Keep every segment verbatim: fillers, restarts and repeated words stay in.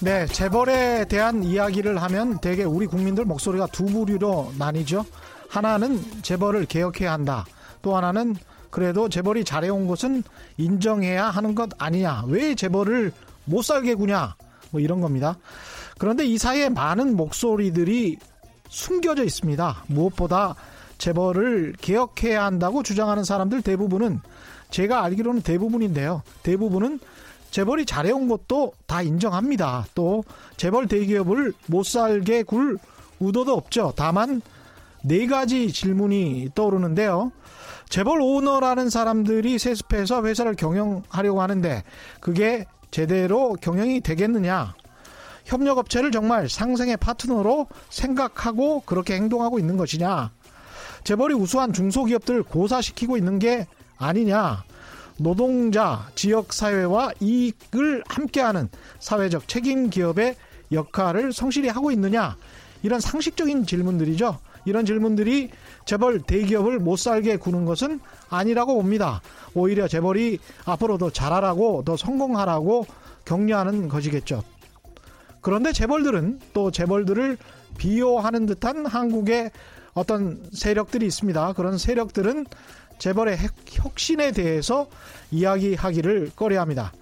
네, 재벌에 대한 이야기를 하면 대개 우리 국민들 목소리가 두 부류로 나뉘죠. 하나는 재벌을 개혁해야 한다. 또 하나는 그래도 재벌이 잘해온 것은 인정해야 하는 것 아니냐. 왜 재벌을 못 살게 구냐. 뭐 이런 겁니다. 그런데 이 사이에 많은 목소리들이 숨겨져 있습니다. 무엇보다 재벌을 개혁해야 한다고 주장하는 사람들 대부분은, 제가 알기로는 대부분인데요. 대부분은 재벌이 잘해온 것도 다 인정합니다. 또 재벌 대기업을 못 살게 굴 의도도 없죠. 다만 네 가지 질문이 떠오르는데요. 재벌 오너라는 사람들이 세습해서 회사를 경영하려고 하는데 그게 제대로 경영이 되겠느냐? 협력업체를 정말 상생의 파트너로 생각하고 그렇게 행동하고 있는 것이냐? 재벌이 우수한 중소기업들을 고사시키고 있는 게 아니냐? 노동자, 지역사회와 이익을 함께하는 사회적 책임기업의 역할을 성실히 하고 있느냐? 이런 상식적인 질문들이죠. 이런 질문들이 재벌 대기업을 못살게 구는 것은 아니라고 봅니다. 오히려 재벌이 앞으로 더 잘하라고, 더 성공하라고 격려하는 것이겠죠. 그런데 재벌들은 또 재벌들을 비호하는 듯한 한국의 어떤 세력들이 있습니다. 그런 세력들은 재벌의 혁신에 대해서 이야기하기를 꺼려합니다.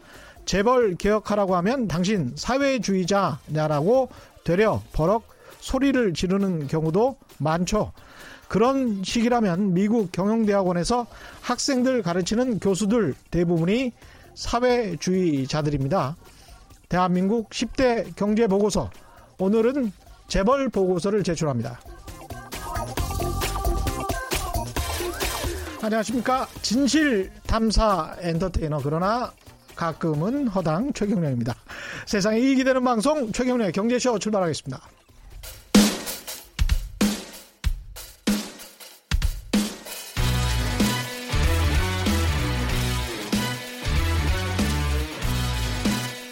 재벌 개혁하라고 하면 당신 사회주의자냐라고 되려 버럭 소리를 지르는 경우도 많죠. 그런 식이라면 미국 경영대학원에서 학생들 가르치는 교수들 대부분이 사회주의자들입니다. 대한민국 십 대 경제보고서, 오늘은 재벌 보고서를 제출합니다. 안녕하십니까. 진실탐사 엔터테이너, 그러나 가끔은 허당, 최경량입니다. 세상에 이익이 되는 방송, 최경량의 경제쇼 출발하겠습니다.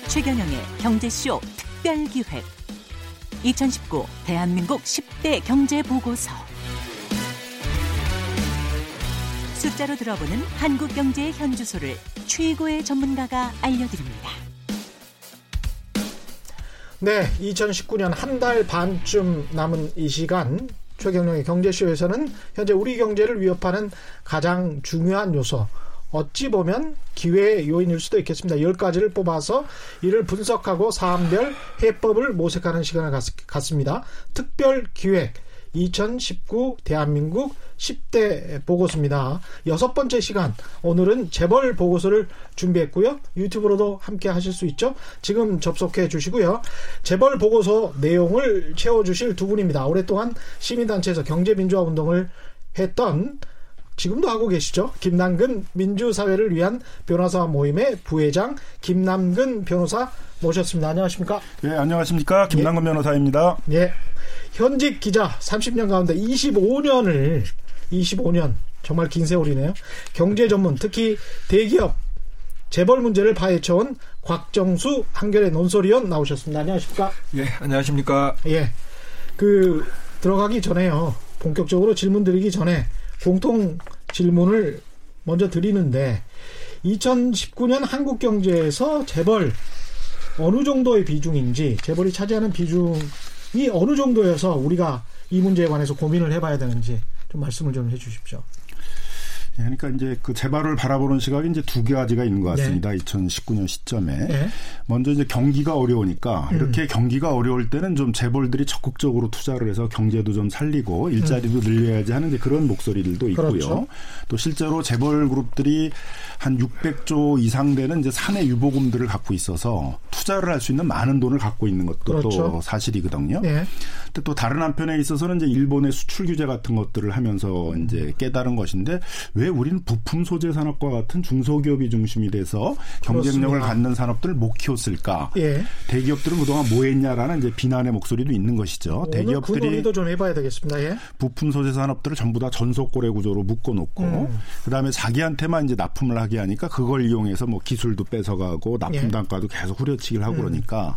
최경영의 경제쇼 특별기획, 이천십구 대한민국 십 대 경제보고서. 숫자로 들어보는 한국 경제의 현주소를 최고의 전문가가 알려드립니다. 네, 이천십구 년 한 달 반쯤 남은 이 시간, 최경영의 경제쇼에서는 현재 우리 경제를 위협하는 가장 중요한 요소, 어찌 보면 기회의 요인일 수도 있겠습니다. 열 가지를 뽑아서 이를 분석하고 사안별 해법을 모색하는 시간을 갖습니다. 특별기획 이천십구 대한민국 십 대 보고서입니다. 여섯 번째 시간, 오늘은 재벌 보고서를 준비했고요. 유튜브로도 함께 하실 수 있죠. 지금 접속해 주시고요. 재벌 보고서 내용을 채워주실 두 분입니다. 오랫동안 시민단체에서 경제민주화 운동을 했던, 지금도 하고 계시죠. 김남근 민주사회를 위한 변호사 모임의 부회장 김남근 변호사 모셨습니다. 안녕하십니까? 예, 안녕하십니까? 김남근 예. 변호사입니다. 예. 현직 기자 삼십 년 가운데 이십오 년을 이십오 년, 정말 긴 세월이네요. 경제 전문, 특히 대기업 재벌 문제를 파헤쳐온 곽정수 한겨레 논설위원 나오셨습니다. 안녕하십니까? 예, 안녕하십니까? 예. 그 들어가기 전에요. 본격적으로 질문 드리기 전에 공통 질문을 먼저 드리는데, 이천십구 년 한국 경제에서 재벌 어느 정도의 비중인지, 재벌이 차지하는 비중이 어느 정도여서 우리가 이 문제에 관해서 고민을 해봐야 되는지 좀 말씀을 좀 해주십시오. 그러니까 이제 그 재벌을 바라보는 시각이 이제 두 가지가 있는 것 같습니다. 네. 이천십구 년 시점에. 네. 먼저 이제 경기가 어려우니까, 음. 이렇게 경기가 어려울 때는 좀 재벌들이 적극적으로 투자를 해서 경제도 좀 살리고 일자리도 음. 늘려야지 하는 그런 목소리들도 있고요. 그렇죠. 또 실제로 재벌 그룹들이 한 육백 조 이상 되는 이제 사내 유보금들을 갖고 있어서 투자를 할 수 있는 많은 돈을 갖고 있는 것도 그렇죠. 또 사실이거든요. 네. 근데 또 다른 한편에 있어서는 이제 일본의 수출 규제 같은 것들을 하면서 이제 깨달은 것인데, 왜 왜 우리는 부품 소재 산업과 같은 중소기업이 중심이 돼서 경쟁력을 그렇습니다. 갖는 산업들을 못 키웠을까? 예. 대기업들은 그동안 뭐 했냐라는 이제 비난의 목소리도 있는 것이죠. 대기업들이 그 논의도 좀 해봐야 되겠습니다. 예. 부품 소재 산업들을 전부 다 전속고래 구조로 묶어놓고 음. 그다음에 자기한테만 이제 납품을 하게 하니까 그걸 이용해서 뭐 기술도 뺏어가고 납품 단가도 예. 계속 후려치기를 하고 음. 그러니까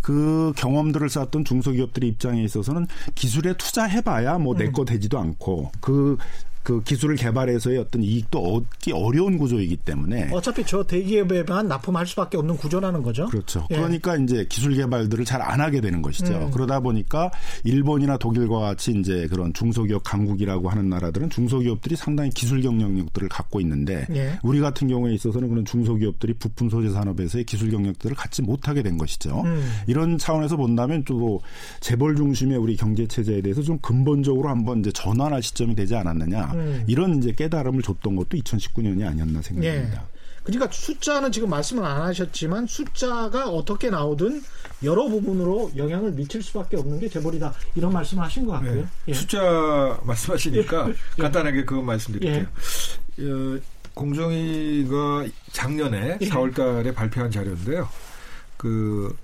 그 경험들을 쌓았던 중소기업들의 입장에 있어서는 기술에 투자해봐야 뭐 내 거 되지도 않고 그 그 기술을 개발해서의 어떤 이익도 얻기 어려운 구조이기 때문에 어차피 저 대기업에만 납품할 수밖에 없는 구조라는 거죠. 그렇죠. 예. 그러니까 이제 기술 개발들을 잘 안 하게 되는 것이죠. 음. 그러다 보니까 일본이나 독일과 같이 이제 그런 중소기업 강국이라고 하는 나라들은 중소기업들이 상당히 기술 경영력들을 갖고 있는데 예. 우리 같은 경우에 있어서는 그런 중소기업들이 부품 소재 산업에서의 기술 경력들을 갖지 못하게 된 것이죠. 음. 이런 차원에서 본다면 또 재벌 중심의 우리 경제 체제에 대해서 좀 근본적으로 한번 이제 전환할 시점이 되지 않았느냐. 음. 이런 이제 깨달음을 줬던 것도 이천십구 년이 아니었나 생각합니다. 예. 그러니까 숫자는 지금 말씀을 안 하셨지만 숫자가 어떻게 나오든 여러 부분으로 영향을 미칠 수밖에 없는 게 재벌이다. 이런 말씀을 하신 것 같고요. 예. 예. 숫자 말씀하시니까 예. 간단하게 그거 말씀드릴게요. 예. 어, 공정위가 작년에 예. 사월달에 발표한 자료인데요. 그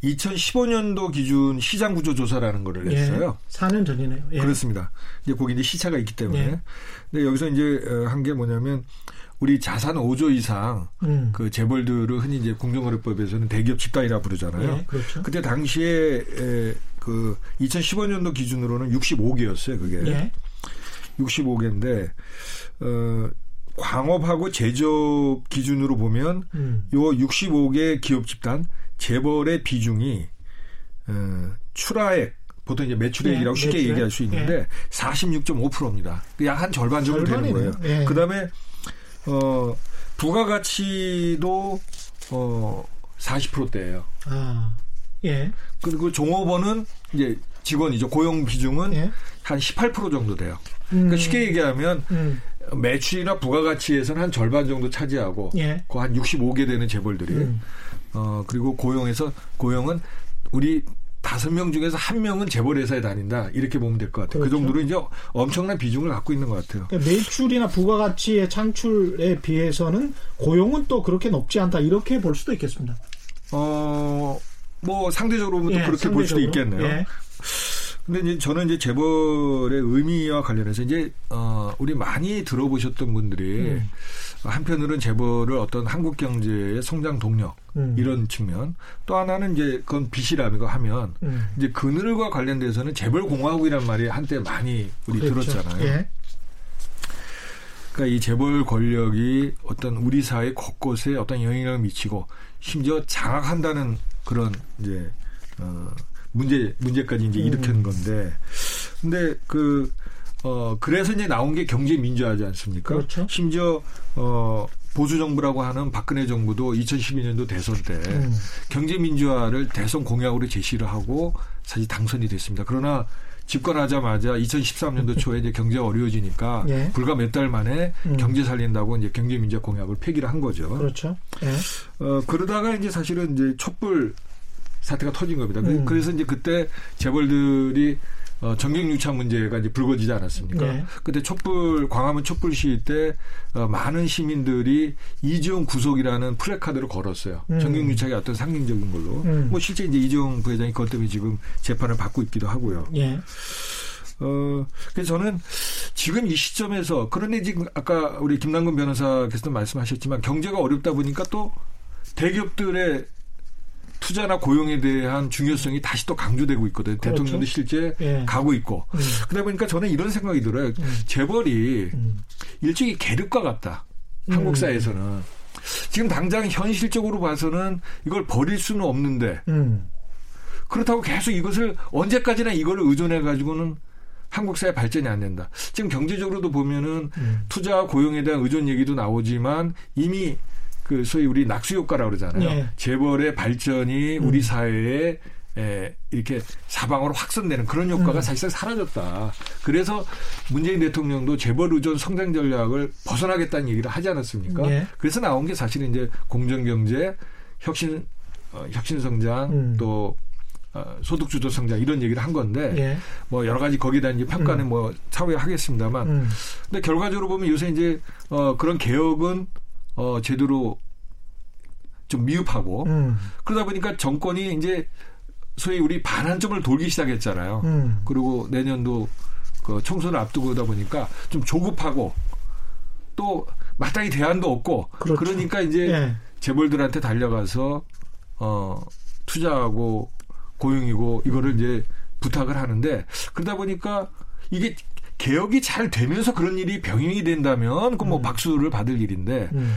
이천십오 년도 기준 시장구조조사라는 거를 예, 했어요. 사 년 전이네요. 예. 그렇습니다. 이제 거기 이제 시차가 있기 때문에. 예. 근데 여기서 이제 한 게 뭐냐면 우리 자산 오 조 이상 음. 그 재벌들을 흔히 이제 공정거래법에서는 대기업 집단이라 부르잖아요. 예, 그렇죠. 그때 당시에 그 이천십오 년도 기준으로는 육십오 개였어요. 그게 예. 육십오 개인데 어, 광업하고 제조업 기준으로 보면 음. 요 육십오 개 기업 집단 재벌의 비중이 어, 출하액, 보통 이제 매출액이라고 네, 쉽게 매출액? 얘기할 수 있는데 네. 사십육 점 오 퍼센트입니다. 약 한 절반 정도 되는 거예요. 네. 그다음에 어, 부가가치도 어, 사십 퍼센트대예요. 아, 예. 그리고 종업원은 이제 직원이죠. 고용 비중은 예. 한 십팔 퍼센트 정도 돼요. 음. 그러니까 쉽게 얘기하면 음. 매출이나 부가가치에서는 한 절반 정도 차지하고 예. 그 한 육십오 개 되는 재벌들이 음. 어, 그리고 고용에서, 고용은 우리 다섯 명 중에서 한 명은 재벌회사에 다닌다. 이렇게 보면 될 것 같아요. 그렇죠. 그 정도로 이제 엄청난 비중을 갖고 있는 것 같아요. 그러니까 매출이나 부가가치의 창출에 비해서는 고용은 또 그렇게 높지 않다. 이렇게 볼 수도 있겠습니다. 어, 뭐 상대적으로 보면 예, 그렇게 상대적으로. 볼 수도 있겠네요. 예. 근데 이제 저는 이제 재벌의 의미와 관련해서 이제, 어, 우리 많이 들어보셨던 분들이 음. 한편으로는 재벌을 어떤 한국 경제의 성장 동력, 음. 이런 측면, 또 하나는 이제 그건 빚이라고 하면, 음. 이제 그늘과 관련돼서는 재벌공화국이란 말이 한때 많이 우리 그렇죠. 들었잖아요. 예. 그러니까 이 재벌 권력이 어떤 우리 사회 곳곳에 어떤 영향을 미치고, 심지어 장악한다는 그런 이제, 어, 문제, 문제까지 이제 일으키는 건데. 근데 그, 어, 그래서 이제 나온 게 경제 민주화지 않습니까? 그렇죠. 심지어, 어, 보수정부라고 하는 박근혜 정부도 이천십이 년도 대선 때 음. 경제 민주화를 대선 공약으로 제시를 하고 사실 당선이 됐습니다. 그러나 집권하자마자 이천십삼 년도 초에 이제 경제가 어려워지니까 예. 불과 몇 달 만에 음. 경제 살린다고 이제 경제 민주화 공약을 폐기를 한 거죠. 그렇죠. 예. 어, 그러다가 이제 사실은 이제 촛불 사태가 터진 겁니다. 음. 그래서 이제 그때 재벌들이 어, 정경유착 문제가 이제 불거지지 않았습니까? 네. 그때 촛불, 광화문 촛불 시위 때 어, 많은 시민들이 이재용 구속이라는 플래카드를 걸었어요. 음. 정경유착의 어떤 상징적인 걸로. 음. 뭐 실제 이제 이재용 부회장이 그것 때문에 지금 재판을 받고 있기도 하고요. 예. 어, 그래서 저는 지금 이 시점에서 그런데 지금 아까 우리 김남근 변호사께서도 말씀하셨지만 경제가 어렵다 보니까 또 대기업들의 투자나 고용에 대한 중요성이 다시 또 강조되고 있거든요. 그렇죠? 대통령도 실제 예. 가고 있고. 음. 그러다 보니까 저는 이런 생각이 들어요. 음. 재벌이 음. 일종의 계륵과 같다. 음. 한국 사회에서는. 지금 당장 현실적으로 봐서는 이걸 버릴 수는 없는데 음. 그렇다고 계속 이것을 언제까지나 이걸 의존해가지고는 한국 사회 발전이 안 된다. 지금 경제적으로도 보면은 음. 투자와 고용에 대한 의존 얘기도 나오지만 이미 그 소위 우리 낙수효과라고 그러잖아요. 예. 재벌의 발전이 음. 우리 사회에 에, 이렇게 사방으로 확산되는 그런 효과가 음. 사실상 사라졌다. 그래서 문재인 대통령도 재벌 의존 성장 전략을 벗어나겠다는 얘기를 하지 않았습니까? 예. 그래서 나온 게 사실은 이제 공정경제, 혁신, 어, 혁신성장, 음. 또 어, 소득주도 성장 이런 얘기를 한 건데 예. 뭐 여러 가지 거기에 대한 이제 평가는 음. 뭐 차후에 하겠습니다만 음. 근데 결과적으로 보면 요새 이제 어, 그런 개혁은 어, 제대로 좀 미흡하고, 음. 그러다 보니까 정권이 이제 소위 우리 반환점을 돌기 시작했잖아요. 음. 그리고 내년도 그 총선을 앞두고 오다 보니까 좀 조급하고, 또 마땅히 대안도 없고, 그렇죠. 그러니까 이제 예. 재벌들한테 달려가서, 어, 투자하고, 고용이고, 이거를 이제 부탁을 하는데, 그러다 보니까 이게 개혁이 잘 되면서 그런 일이 병행이 된다면 그건 뭐 음. 박수를 받을 일인데 음.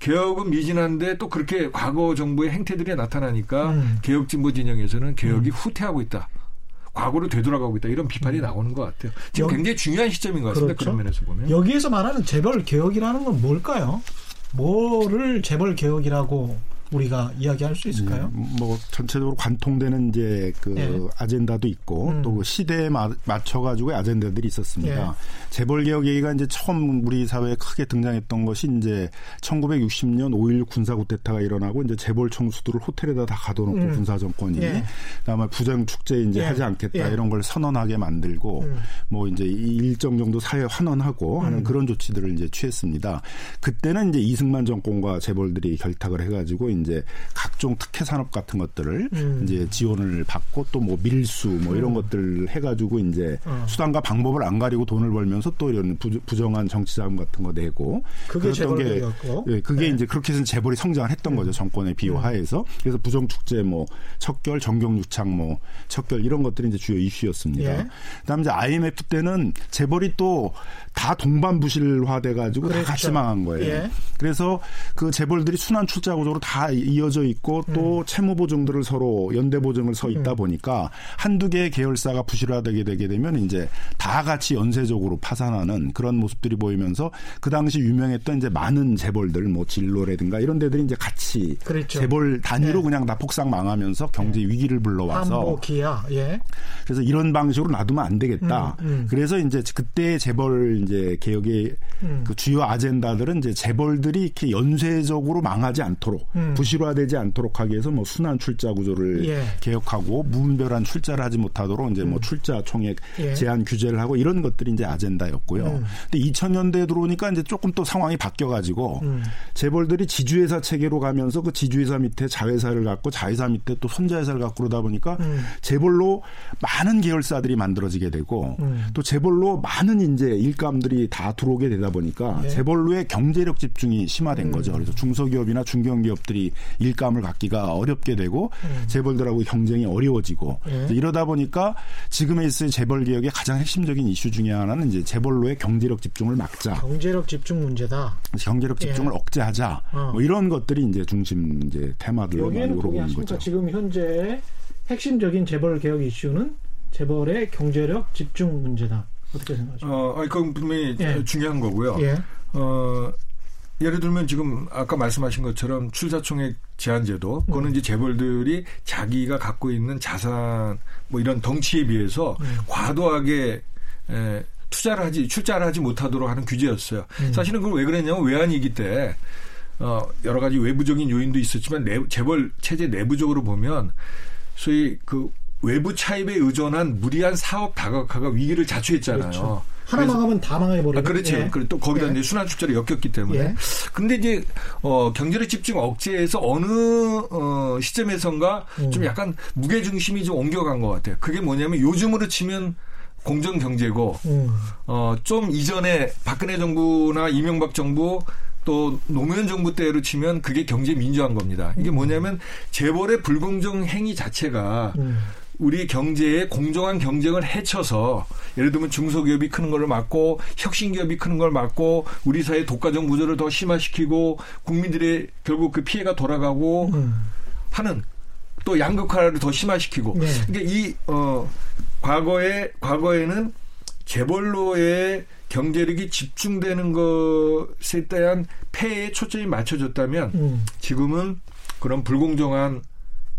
개혁은 미진한데 또 그렇게 과거 정부의 행태들이 나타나니까 음. 개혁 진보 진영에서는 개혁이 음. 후퇴하고 있다. 과거로 되돌아가고 있다. 이런 비판이 음. 나오는 것 같아요. 지금 여기, 굉장히 중요한 시점인 것 같습니다. 그렇죠? 그런 면에서 보면. 여기에서 말하는 재벌 개혁이라는 건 뭘까요? 뭐를 재벌 개혁이라고 우리가 이야기할 수 있을까요? 네, 뭐 전체적으로 관통되는 이제 그 네. 아젠다도 있고 음. 또 시대에 맞춰가지고 아젠다들이 있었습니다. 네. 재벌 개혁 얘기가 이제 처음 우리 사회에 크게 등장했던 것이 이제 천구백육십 년 오일육 군사 쿠데타가 일어나고 이제 재벌 총수들을 호텔에다 다 가둬놓고 음. 군사 정권이 네. 그다음에 부정 축제 이제 네. 하지 않겠다 네. 이런 걸 선언하게 만들고 음. 뭐 이제 일정 정도 사회 환원하고 음. 하는 그런 조치들을 이제 취했습니다. 그때는 이제 이승만 정권과 재벌들이 결탁을 해가지고 이제 각종 특혜 산업 같은 것들을 음. 이제 지원을 받고 또 뭐 밀수 뭐 이런 음. 것들 해가지고 이제 어. 수단과 방법을 안 가리고 돈을 벌면서 또 이런 부, 부정한 정치자금 같은 거 내고 그게 재벌이었고 예, 그게 네. 이제 그렇게 해서 재벌이 성장을 했던 음. 거죠 정권의 비호하에서. 그래서 부정 축제 뭐 척결 정경유착 뭐 척결 이런 것들이 이제 주요 이슈였습니다. 예. 그다음에 이제 아이엠에프 때는 재벌이 또 다 동반 부실화돼가지고 그렇죠. 다 같이 망한 거예요. 예. 그래서 그 재벌들이 순환 출자 구조로 다 이어져 있고 또 음. 채무 보증들을 서로 연대 보증을 서 있다 보니까 한두 개의 계열사가 부실화되게 되게 되면 이제 다 같이 연쇄적으로 파산하는 그런 모습들이 보이면서 그 당시 유명했던 이제 많은 재벌들 뭐 진로라든가 이런 데들이 이제 같이 그랬죠. 재벌 단위로 예. 그냥 다 폭삭 망하면서 경제 예. 위기를 불러와서 한보, 기아. 예. 그래서 이런 방식으로 놔두면 안 되겠다. 음, 음. 그래서 이제 그때 재벌 이제 개혁의 음. 그 주요 아젠다들은 이제 재벌들이 이렇게 연쇄적으로 망하지 않도록 음. 부실화되지 않도록 하기 위해서 뭐 순환 출자 구조를 예. 개혁하고 무분별한 출자를 하지 못하도록 이제 음. 뭐 출자 총액 예. 제한 규제를 하고 이런 것들이 이제 아젠다였고요. 음. 근데 이천 년대에 들어오니까 이제 조금 또 상황이 바뀌어가지고 음. 재벌들이 지주회사 체계로 가면서 그 지주회사 밑에 자회사를 갖고 자회사 밑에 또 손자회사를 갖고 그러다 보니까 음. 재벌로 많은 계열사들이 만들어지게 되고 음. 또 재벌로 많은 이제 일감들이 다 들어오게 되다 보니까 예. 재벌로의 경제력 집중이 심화된 음. 거죠. 그래서 중소기업이나 중견기업들이 일감을 갖기가 어렵게 되고 음. 재벌들하고 경쟁이 어려워지고 예. 이러다 보니까 지금에 있을 재벌 개혁의 가장 핵심적인 이슈 중에 하나는 이제 재벌로의 경제력 집중을 막자. 경제력 집중 문제다. 경제력 집중을 예. 억제하자. 어. 뭐 이런 것들이 이제 중심 이제 테마들로 많이 오르는 거죠. 지금 현재 핵심적인 재벌 개혁 이슈는 재벌의 경제력 집중 문제다. 어떻게 생각하십니까? 어, 아니, 그건 분명히 예. 중요한 거고요. 예. 어. 예를 들면 지금 아까 말씀하신 것처럼 출자총액 제한제도 그거는 음. 이제 재벌들이 자기가 갖고 있는 자산 뭐 이런 덩치에 비해서 음. 과도하게 에, 투자를 하지 출자를 하지 못하도록 하는 규제였어요. 음. 사실은 그걸 왜 그랬냐면 외환위기 때 어, 여러 가지 외부적인 요인도 있었지만 내, 재벌 체제 내부적으로 보면 소위 그 외부 차입에 의존한 무리한 사업 다각화가 위기를 자초했잖아요. 그렇죠. 하나 망하면 다 망해버리는. 아, 그렇죠. 예. 그리고 또 거기다 예. 이제 순환축제를 엮였기 때문에. 예. 근데 이제, 어, 경제력 집중 억제에서 어느, 어, 시점에선가 음. 좀 약간 무게중심이 좀 옮겨간 것 같아요. 그게 뭐냐면 요즘으로 치면 공정경제고, 음. 어, 좀 이전에 박근혜 정부나 이명박 정부, 또 노무현 정부 때로 치면 그게 경제 민주화인 겁니다. 이게 뭐냐면 재벌의 불공정 행위 자체가 음. 우리 경제에 공정한 경쟁을 해쳐서 예를 들면 중소기업이 크는 걸 막고 혁신기업이 크는 걸 막고 우리 사회의 독과점 구조를 더 심화시키고 국민들의 결국 그 피해가 돌아가고 음. 하는 또 양극화를 더 심화시키고 네. 그러니까 이 어, 과거에 과거에는 재벌로의 경제력이 집중되는 것에 대한 폐해에 초점이 맞춰졌다면 음. 지금은 그런 불공정한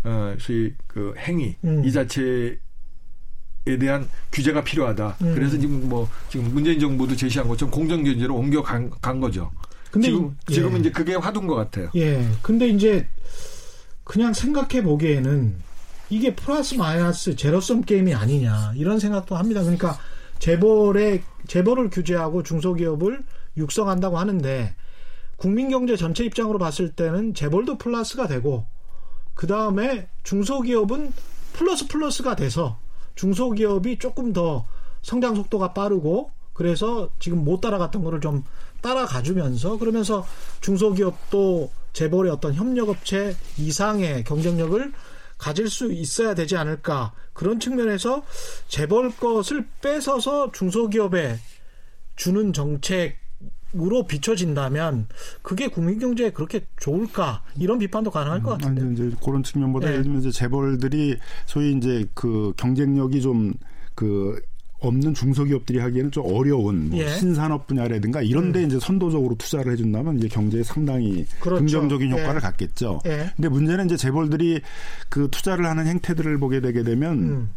어, 소위 그 행위 음. 이 자체에 대한 규제가 필요하다. 음. 그래서 지금 뭐 지금 문재인 정부도 제시한 것처럼 공정경제로 옮겨 간, 간 거죠. 근데 지금 예. 지금은 이제 그게 화두인 것 같아요. 예. 근데 이제 그냥 생각해 보기에는 이게 플러스 마이너스 제로섬 게임이 아니냐 이런 생각도 합니다. 그러니까 재벌의 재벌을 규제하고 중소기업을 육성한다고 하는데 국민경제 전체 입장으로 봤을 때는 재벌도 플러스가 되고. 그 다음에 중소기업은 플러스 플러스가 돼서 중소기업이 조금 더 성장 속도가 빠르고 그래서 지금 못 따라갔던 거를 좀 따라가주면서 그러면서 중소기업도 재벌의 어떤 협력업체 이상의 경쟁력을 가질 수 있어야 되지 않을까. 그런 측면에서 재벌 것을 뺏어서 중소기업에 주는 정책으로 비춰진다면 그게 국민경제에 그렇게 좋을까, 이런 비판도 가능할 것 같은데요. 아니, 이제 그런 측면보다 네. 예를 들면 이제 재벌들이 소위 이제 그 경쟁력이 좀 그 없는 중소기업들이 하기에는 좀 어려운 뭐 예. 신산업 분야라든가 이런데 음. 이제 선도적으로 투자를 해준다면 이제 경제에 상당히 그렇죠. 긍정적인 효과를 예. 갖겠죠. 예. 근데 문제는 이제 재벌들이 그 투자를 하는 행태들을 보게 되게 되면. 음.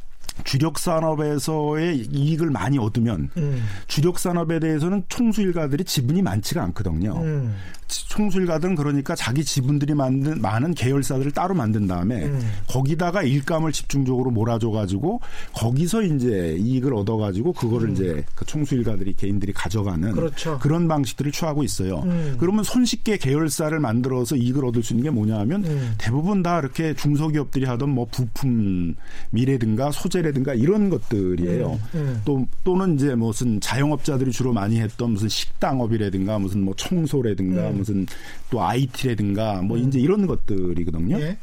주력 산업에서의 이익을 많이 얻으면 음. 주력 산업에 대해서는 총수일가들이 지분이 많지가 않거든요. 음. 총수일가들은 그러니까 자기 지분들이 만든 많은 계열사들을 따로 만든 다음에 음. 거기다가 일감을 집중적으로 몰아줘가지고 거기서 이제 이익을 얻어가지고 그거를 음. 이제 그 총수일가들이 개인들이 가져가는 그렇죠. 그런 방식들을 취하고 있어요. 음. 그러면 손쉽게 계열사를 만들어서 이익을 얻을 수 있는 게 뭐냐하면 음. 대부분 다 이렇게 중소기업들이 하던 뭐 부품이라든가 소재 든가 이런 것들이에요. 음, 음. 또 또는 이제 무슨 자영업자들이 주로 많이 했던 무슨 식당업이라든가 무슨 뭐 청소라든가 음. 무슨 또 아이티라든가 뭐 음. 이제 이런 것들이거든요. 예.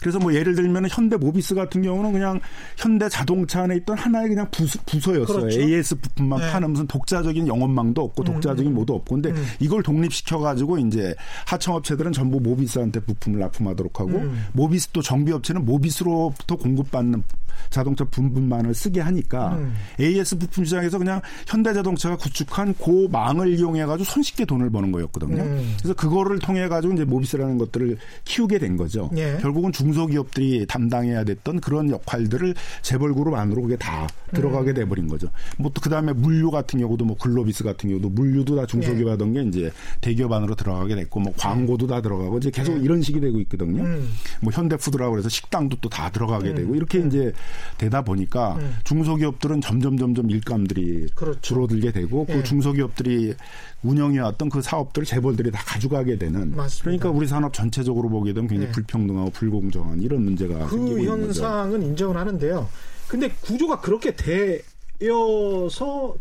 그래서 뭐 예를 들면 현대 모비스 같은 경우는 그냥 현대자동차 안에 있던 하나의 그냥 부수, 부서였어요. 그렇죠. 에이에스 부품만 네. 파는 무슨 독자적인 영업망도 없고 독자적인 음. 뭐도 없고 근데 음. 이걸 독립시켜가지고 이제 하청업체들은 전부 모비스한테 부품을 납품하도록 하고 음. 모비스 또 정비업체는 모비스로부터 공급받는 자동차 부품만을 쓰게 하니까 음. 에이에스 부품 시장에서 그냥 현대자동차가 구축한 그 망을 이용해가지고 손쉽게 돈을 버는 거였거든요. 음. 그래서 그거를 통해가지고 이제 모비스라는 것들을 키우게 된 거죠. 예. 결국은 중 중소기업들이 담당해야 됐던 그런 역할들을 재벌그룹 안으로 그게 다 들어가게 음. 돼버린 거죠. 뭐 또 그다음에 물류 같은 경우도 뭐 글로비스 같은 경우도 물류도 다 중소기업 예. 하던 게 이제 대기업 안으로 들어가게 됐고 뭐 광고도 다 들어가고 이제 계속 예. 이런 식이 되고 있거든요. 음. 뭐 현대푸드라고 해서 식당도 또 다 들어가게 음. 되고 이렇게 음. 이제 되다 보니까 음. 중소기업들은 점점 점점 일감들이 그렇죠. 줄어들게 되고 예. 그 중소기업들이 운영해왔던 그 사업들을 재벌들이 다 가져가게 되는 맞습니다. 그러니까 우리 산업 전체적으로 보게 되면 굉장히 예. 불평등하고 불공정 이런 문제가 그 생기고 있는 거죠. 그 현상은 인정을 하는데요. 근데 구조가 그렇게 되어서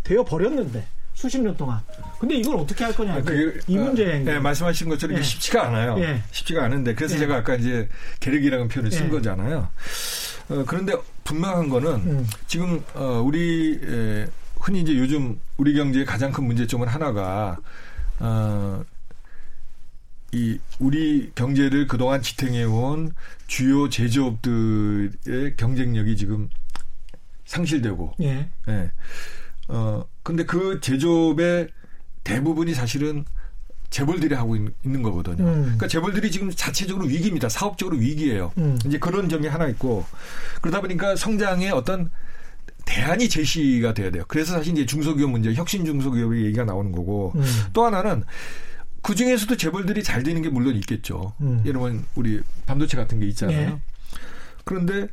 되어 버렸는데 수십 년 동안. 근데 이걸 어떻게 할 거냐. 그, 이 문제인 거예요. 네, 말씀하신 것처럼 네. 이게 쉽지가 않아요. 네. 쉽지가 않은데 그래서 네. 제가 아까 이제 계륵이라는 표현을 쓴 네. 거잖아요. 어, 그런데 분명한 거는 음. 지금 어, 우리 에, 흔히 이제 요즘 우리 경제의 가장 큰 문제점은 하나가 어, 이 우리 경제를 그동안 지탱해온 주요 제조업들의 경쟁력이 지금 상실되고, 예. 예. 어, 근데 그 제조업의 대부분이 사실은 재벌들이 하고 있, 있는 거거든요. 음. 그러니까 재벌들이 지금 자체적으로 위기입니다. 사업적으로 위기예요. 음. 이제 그런 점이 하나 있고, 그러다 보니까 성장의 어떤 대안이 제시가 돼야 돼요. 그래서 사실 이제 중소기업 문제, 혁신 중소기업의 얘기가 나오는 거고, 음. 또 하나는 그 중에서도 재벌들이 잘 되는 게 물론 있겠죠. 음. 예를 들면 우리 반도체 같은 게 있잖아요. 네. 그런데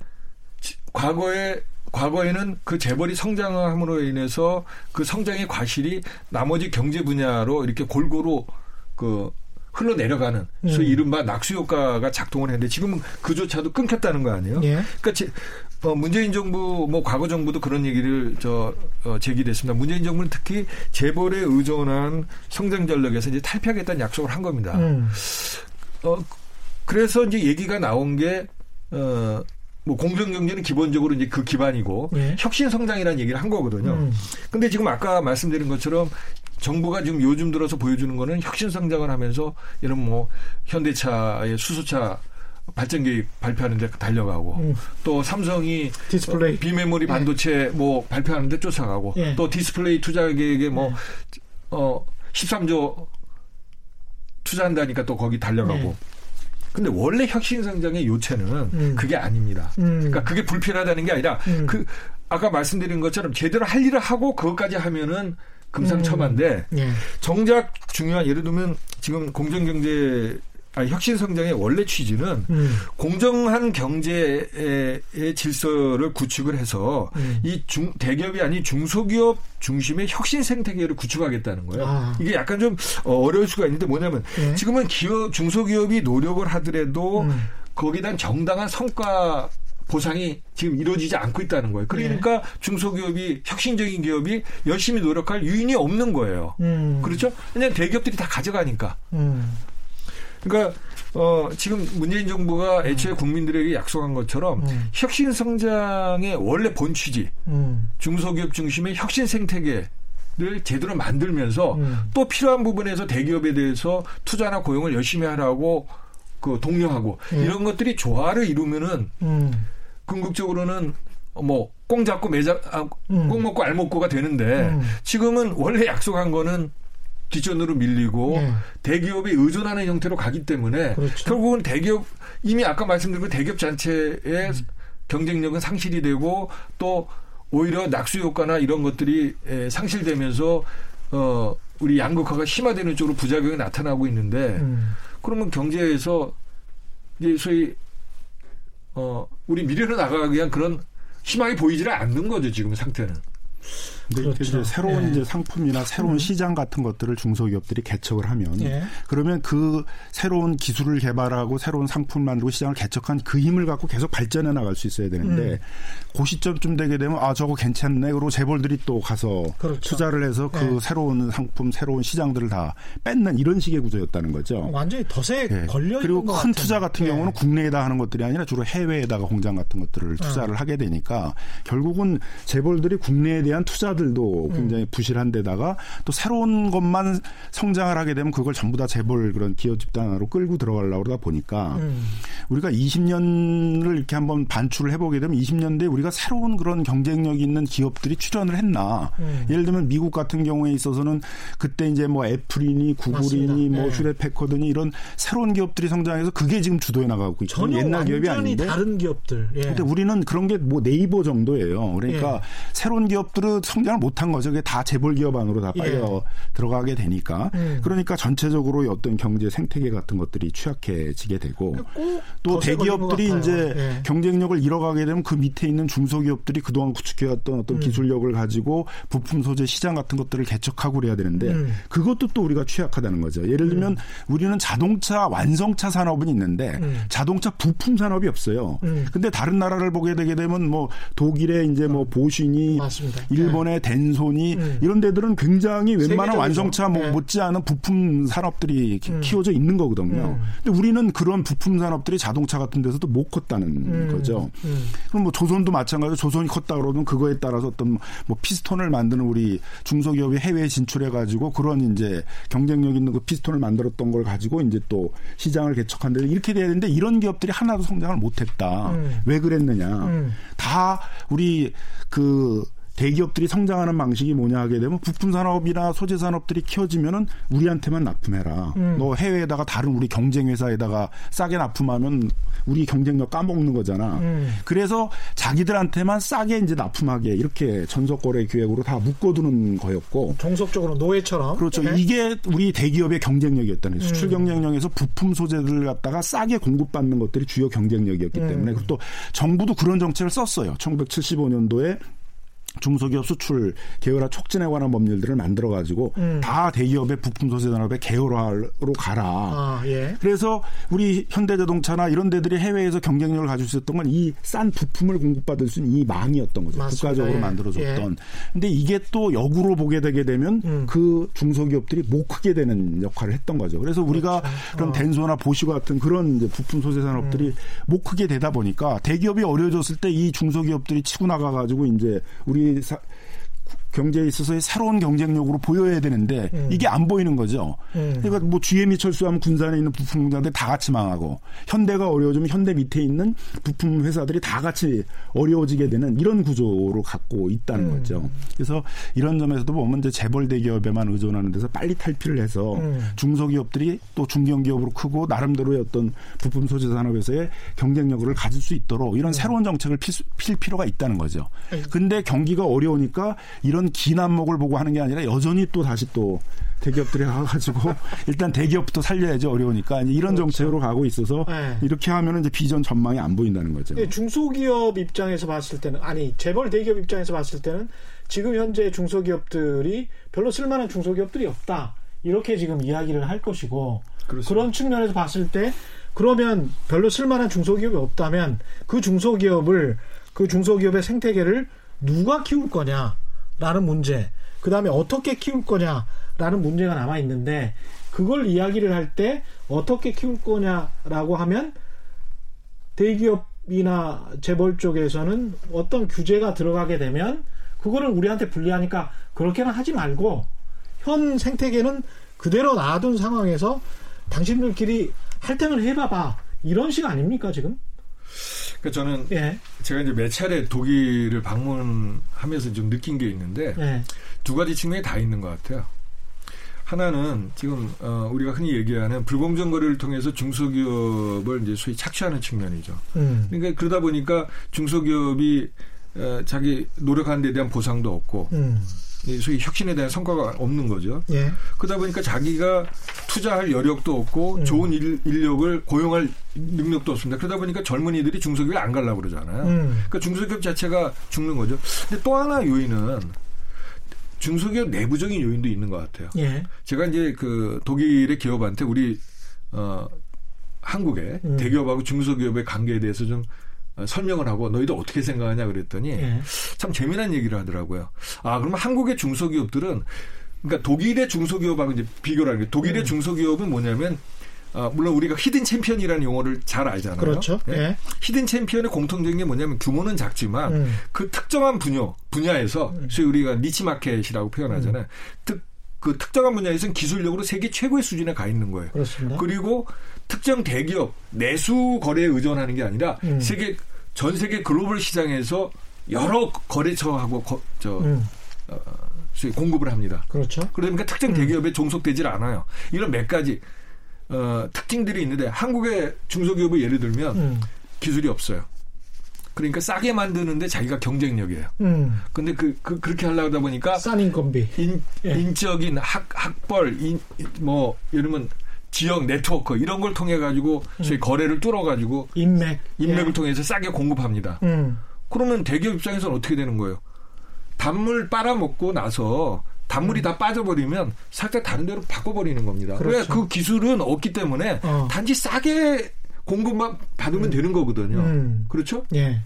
과거에 과거에는 그 재벌이 성장함으로 인해서 그 성장의 과실이 나머지 경제 분야로 이렇게 골고루 그 흘러 내려가는 음. 소위 이른바 낙수 효과가 작동을 했는데 지금은 그조차도 끊겼다는 거 아니에요? 네. 그러니까 제, 어, 문재인 정부 뭐 과거 정부도 그런 얘기를 저 어, 제기됐습니다. 문재인 정부는 특히 재벌에 의존한 성장 전략에서 이제 탈피하겠다는 약속을 한 겁니다. 음. 어, 그래서 이제 얘기가 나온 게 어, 뭐 공정 경제는 기본적으로 이제 그 기반이고 네. 혁신 성장이라는 얘기를 한 거거든요. 음. 근데 지금 아까 말씀드린 것처럼 정부가 지금 요즘 들어서 보여주는 거는 혁신 성장을 하면서 이런 뭐 현대차의 수소차 발전 계획 발표하는데 달려가고 음. 또 삼성이 디스플레이 비메모리 반도체 네. 뭐 발표하는데 쫓아가고 네. 또 디스플레이 투자 계획에 뭐 네. 어, 십삼조 투자한다니까 또 거기 달려가고. 네. 근데 원래 혁신 성장의 요체는 음. 그게 아닙니다. 음. 그러니까 그게 불필요하다는 게 아니라 음. 그 아까 말씀드린 것처럼 제대로 할 일을 하고 그것까지 하면은 금상첨화인데 음. 예. 정작 중요한 예를 들면 지금 공정경제 아니 혁신성장의 원래 취지는 음. 공정한 경제의 질서를 구축을 해서 음. 이 중, 대기업이 아닌 중소기업 중심의 혁신 생태계를 구축하겠다는 거예요. 아. 이게 약간 좀 어려울 수가 있는데 뭐냐면 예? 지금은 기업, 중소기업이 노력을 하더라도 음. 거기에 대한 정당한 성과 보상이 지금 이루어지지 않고 있다는 거예요. 그러니까 네. 중소기업이 혁신적인 기업이 열심히 노력할 유인이 없는 거예요. 음. 그렇죠? 그냥 대기업들이 다 가져가니까. 음. 그러니까 어, 지금 문재인 정부가 애초에 음. 국민들에게 약속한 것처럼 음. 혁신 성장의 원래 본 취지, 음. 중소기업 중심의 혁신 생태계 를 제대로 만들면서 음. 또 필요한 부분에서 대기업에 대해서 투자나 고용을 열심히 하라고 그 독려하고 음. 이런 것들이 조화를 이루면은 음. 궁극적으로는 뭐 꽁 잡고 매잡 아, 음. 꽁 먹고 알 먹고가 되는데 음. 지금은 원래 약속한 거는 뒷전으로 밀리고 네. 대기업에 의존하는 형태로 가기 때문에 그렇죠. 결국은 대기업 이미 아까 말씀드린 대기업 자체의 음. 경쟁력은 상실이 되고 또 오히려 낙수 효과나 이런 것들이 상실되면서 어 우리 양극화가 심화되는 쪽으로 부작용이 나타나고 있는데 음. 그러면 경제에서 이제 소위 어 우리 미래로 나가기 위한 그런 희망이 보이지를 않는 거죠 지금 상태는. 근데 그렇죠. 이제 새로운 예. 이제 상품이나 새로운 음. 시장 같은 것들을 중소기업들이 개척을 하면 예. 그러면 그 새로운 기술을 개발하고 새로운 상품 만들고 시장을 개척한 그 힘을 갖고 계속 발전해 나갈 수 있어야 되는데 음. 그 시점쯤 되게 되면 아 저거 괜찮네 그러고 재벌들이 또 가서 그렇죠. 투자를 해서 그 예. 새로운 상품 새로운 시장들을 다 뺏는 이런 식의 구조였다는 거죠. 완전히 덫에 예. 걸려 있는 것 같아요. 그리고 큰 투자 같은 예. 경우는 국내에다 하는 것들이 아니라 주로 해외에다가 공장 같은 것들을 투자를 예. 하게 되니까 결국은 재벌들이 국내에 대한 투자들도 굉장히 음. 부실한데다가 또 새로운 것만 성장을 하게 되면 그걸 전부 다 재벌 그런 기업 집단으로 끌고 들어가려고 그러다 보니까 음. 우리가 이십 년을 이렇게 한번 반추를 해보게 되면 이십 년대에 우리가 새로운 그런 경쟁력 있는 기업들이 출연을 했나. 음. 예를 들면 미국 같은 경우에 있어서는 그때 이제 뭐 애플이니 구글이니 맞습니다. 뭐 휴대패커드니 네. 이런 새로운 기업들이 성장해서 그게 지금 주도해 나가고 있고 전혀 옛날 기업이 아닌데. 다른 기업들. 예. 근데 우리는 그런 게 뭐 네이버 정도예요. 그러니까 예. 새로운 기업들은 성장을 못한 거죠. 그게 다 재벌 기업 안으로 다 빨려 예. 들어가게 되니까. 음. 그러니까 전체적으로 어떤 경제 생태계 같은 것들이 취약해지게 되고 또 대기업들이 이제 예. 경쟁력을 잃어가게 되면 그 밑에 있는 중소기업들이 그동안 구축해왔던 어떤 음. 기술력을 가지고 부품 소재 시장 같은 것들을 개척하고 그래야 되는데 음. 그것도 또 우리가 취약하다는 거죠. 예를 들면 음. 우리는 자동차 완성차 산업은 있는데 음. 자동차 부품 산업이 없어요. 음. 근데 다른 나라를 보게 되게 되면 뭐 독일에 이제 뭐 보신이 맞습니다. 일본의 덴손이 음. 이런 데들은 굉장히 웬만한 세계적이죠. 완성차 뭐 네. 못지않은 부품 산업들이 음. 키워져 있는 거거든요. 음. 근데 우리는 그런 부품 산업들이 자동차 같은 데서도 못 컸다는 음. 거죠. 음. 그럼 뭐 조선도 마찬가지로 조선이 컸다 그러면 그거에 따라서 어떤 뭐 피스톤을 만드는 우리 중소기업이 해외에 진출해가지고 그런 이제 경쟁력 있는 그 피스톤을 만들었던 걸 가지고 이제 또 시장을 개척한 데 이렇게 돼야 되는데 이런 기업들이 하나도 성장을 못했다. 음. 왜 그랬느냐. 음. 다 우리 그 대기업들이 성장하는 방식이 뭐냐 하게 되면 부품 산업이나 소재 산업들이 키워지면은 우리한테만 납품해라. 음. 너 해외에다가 다른 우리 경쟁 회사에다가 싸게 납품하면 우리 경쟁력 까먹는 거잖아. 음. 그래서 자기들한테만 싸게 이제 납품하게 이렇게 전속 거래 기획으로 다 묶어두는 거였고. 정석적으로 노예처럼. 그렇죠. 네. 이게 우리 대기업의 경쟁력이었다는 거예요. 수출 경쟁력에서 부품 소재들 갖다가 싸게 공급받는 것들이 주요 경쟁력이었기 음. 때문에. 그리고 또 정부도 그런 정책을 썼어요. 천구백칠십오 년도에 중소기업 수출 계열화 촉진에 관한 법률들을 만들어가지고 음. 다 대기업의 부품 소재 산업의 계열화로 가라. 아, 예. 그래서 우리 현대자동차나 이런 데들이 해외에서 경쟁력을 가질 수 있었던 건 이 싼 부품을 공급받을 수 있는 이 망이었던 거죠. 맞습니다. 국가적으로 예. 만들어줬던. 그런데 예. 이게 또 역으로 보게 되게 되면 음. 그 중소기업들이 못 크게 되는 역할을 했던 거죠. 그래서 우리가 그렇죠. 그런 어. 덴소나 보시 같은 그런 이제 부품 소재 산업들이 음. 못 크게 되다 보니까 대기업이 어려워졌을 때 이 중소기업들이 치고 나가가지고 이제 우리 우리 사, 경제에 있어서의 새로운 경쟁력으로 보여야 되는데 음. 이게 안 보이는 거죠. 음. 그러니까 뭐 지엠이 철수하면 군산에 있는 부품 공장들이 다 같이 망하고 현대가 어려워지면 현대 밑에 있는 부품 회사들이 다 같이 어려워지게 되는 이런 구조로 갖고 있다는 음. 거죠. 그래서 이런 점에서도 보면 이제 재벌 대기업에만 의존하는 데서 빨리 탈피를 해서 음. 중소기업들이 또 중견기업으로 크고 나름대로의 어떤 부품 소재 산업에서의 경쟁력을 가질 수 있도록 이런 음. 새로운 정책을 필수, 필 필요가 있다는 거죠. 음. 근데 경기가 어려우니까 이런 긴 안목을 보고 하는 게 아니라 여전히 또 다시 또 대기업들이 가가지고 일단 대기업부터 살려야지 어려우니까 이런 그렇죠. 정책으로 가고 있어서 네. 이렇게 하면 이제 비전 전망이 안 보인다는 거죠. 네, 중소기업 입장에서 봤을 때는 아니 재벌 대기업 입장에서 봤을 때는 지금 현재 중소기업들이 별로 쓸만한 중소기업들이 없다 이렇게 지금 이야기를 할 것이고 그렇습니다. 그런 측면에서 봤을 때 그러면 별로 쓸만한 중소기업이 없다면 그 중소기업을 그 중소기업의 생태계를 누가 키울 거냐 라는 문제, 그 다음에 어떻게 키울 거냐라는 문제가 남아있는데 그걸 이야기를 할 때 어떻게 키울 거냐라고 하면 대기업이나 재벌 쪽에서는 어떤 규제가 들어가게 되면 그거는 우리한테 불리하니까 그렇게는 하지 말고 현 생태계는 그대로 놔둔 상황에서 당신들끼리 할당을 해봐봐. 이런 식 아닙니까 지금? 그 저는 예. 제가 이제 몇 차례 독일을 방문하면서 좀 느낀 게 있는데 예. 두 가지 측면이 다 있는 것 같아요. 하나는 지금 어 우리가 흔히 얘기하는 불공정 거래를 통해서 중소기업을 이제 소위 착취하는 측면이죠. 음. 그러니까 그러다 보니까 중소기업이 어 자기 노력하는 데 대한 보상도 없고 음. 소위 혁신에 대한 성과가 없는 거죠. 예. 그러다 보니까 자기가 투자할 여력도 없고 음. 좋은 일, 인력을 고용할 능력도 없습니다. 그러다 보니까 젊은이들이 중소기업을 안 가려고 그러잖아요. 음. 그러니까 중소기업 자체가 죽는 거죠. 근데 또 하나 요인은 중소기업 내부적인 요인도 있는 것 같아요. 예. 제가 이제 그 독일의 기업한테 우리 어, 한국의 음. 대기업하고 중소기업의 관계에 대해서 좀 설명을 하고 너희들 어떻게 생각하냐 그랬더니 예. 참 재미난 얘기를 하더라고요. 아, 그러면 한국의 중소기업들은 그러니까 독일의 중소기업하고 이제 비교를 하는 게 독일의 음. 중소기업은 뭐냐면 아, 물론 우리가 히든 챔피언이라는 용어를 잘 알잖아요. 그렇죠. 예. 예. 히든 챔피언의 공통적인 게 뭐냐면 규모는 작지만 음. 그 특정한 분야, 분야에서 음. 소위 우리가 니치 마켓이라고 표현하잖아요. 음. 특, 그 특정한 분야에서는 기술력으로 세계 최고의 수준에 가 있는 거예요. 그렇습니다. 그리고 특정 대기업 내수 거래에 의존하는 게 아니라 음. 세계 전 세계 글로벌 시장에서 여러 거래처하고 거, 저, 음. 어, 공급을 합니다. 그렇죠. 그러니까 특정 대기업에 음. 종속되질 않아요. 이런 몇 가지 어, 특징들이 있는데 한국의 중소기업을 예를 들면 음. 기술이 없어요. 그러니까 싸게 만드는데 자기가 경쟁력이에요. 음. 근데 그, 그, 그렇게 하려고 하다 보니까 싼 인건비. 인, 예. 인적인 학, 학벌, 인, 뭐, 예를 들면 지역 네트워크 이런 걸 통해 가지고 저희 음. 거래를 뚫어 가지고 인맥 인맥을 예. 통해서 싸게 공급합니다. 음. 그러면 대기업 입장에서는 어떻게 되는 거예요? 단물 빨아먹고 나서 단물이 음. 다 빠져버리면 살짝 다른 데로 바꿔버리는 겁니다. 그렇죠. 왜? 그 기술은 없기 때문에 어. 단지 싸게 공급만 받으면 음. 되는 거거든요. 음. 그렇죠? 예.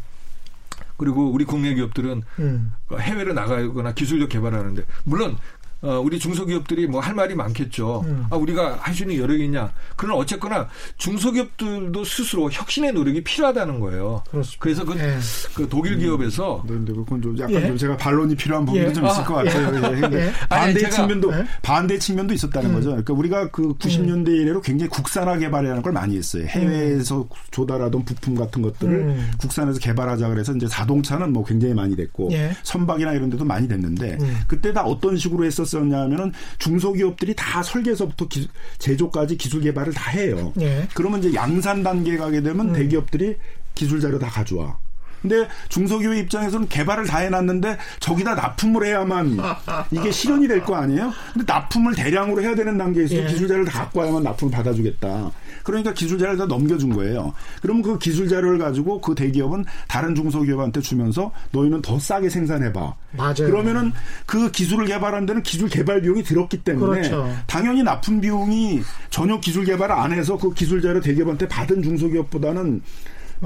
그리고 우리 국내 기업들은 음. 해외로 나가거나 기술력 개발하는데 물론. 어, 우리 중소기업들이 뭐 할 말이 많겠죠. 음. 아, 우리가 할 수 있는 여력이 있냐. 그러나 어쨌거나 중소기업들도 스스로 혁신의 노력이 필요하다는 거예요. 그렇습니다. 그래서 그, 예. 그 독일 기업에서. 음, 근데 그건 좀 약간 예? 좀 제가 반론이 필요한 부분도 예? 좀 있을 아, 것 같아요. 예. 근데 반대 제가, 측면도, 예? 반대 측면도 있었다는 음. 거죠. 그러니까 우리가 그 구십 년대 이래로 굉장히 국산화 개발이라는 걸 많이 했어요. 해외에서 음. 조달하던 부품 같은 것들을 음. 국산에서 개발하자 그래서 이제 자동차는 뭐 굉장히 많이 됐고 예? 선박이나 이런 데도 많이 됐는데 음. 그때 다 어떤 식으로 했었어요? 하면은 중소기업들이 다 설계서부터 기, 제조까지 기술 개발을 다 해요. 예. 그러면 이제 양산 단계에 가게 되면 음. 대기업들이 기술 자료 다 가져와. 근데 중소기업 입장에서는 개발을 다 해놨는데 저기다 납품을 해야만 이게 실현이 될 거 아니에요? 근데 납품을 대량으로 해야 되는 단계에서 예. 기술 자료를 다 갖고 와야만 납품을 받아주겠다. 그러니까 기술 자료를 다 넘겨준 거예요. 그러면 그 기술 자료를 가지고 그 대기업은 다른 중소기업한테 주면서 너희는 더 싸게 생산해봐. 맞아요. 그러면은 그 기술을 개발하는 데는 기술 개발 비용이 들었기 때문에 그렇죠. 당연히 납품 비용이 전혀 기술 개발을 안 해서 그 기술 자료 대기업한테 받은 중소기업보다는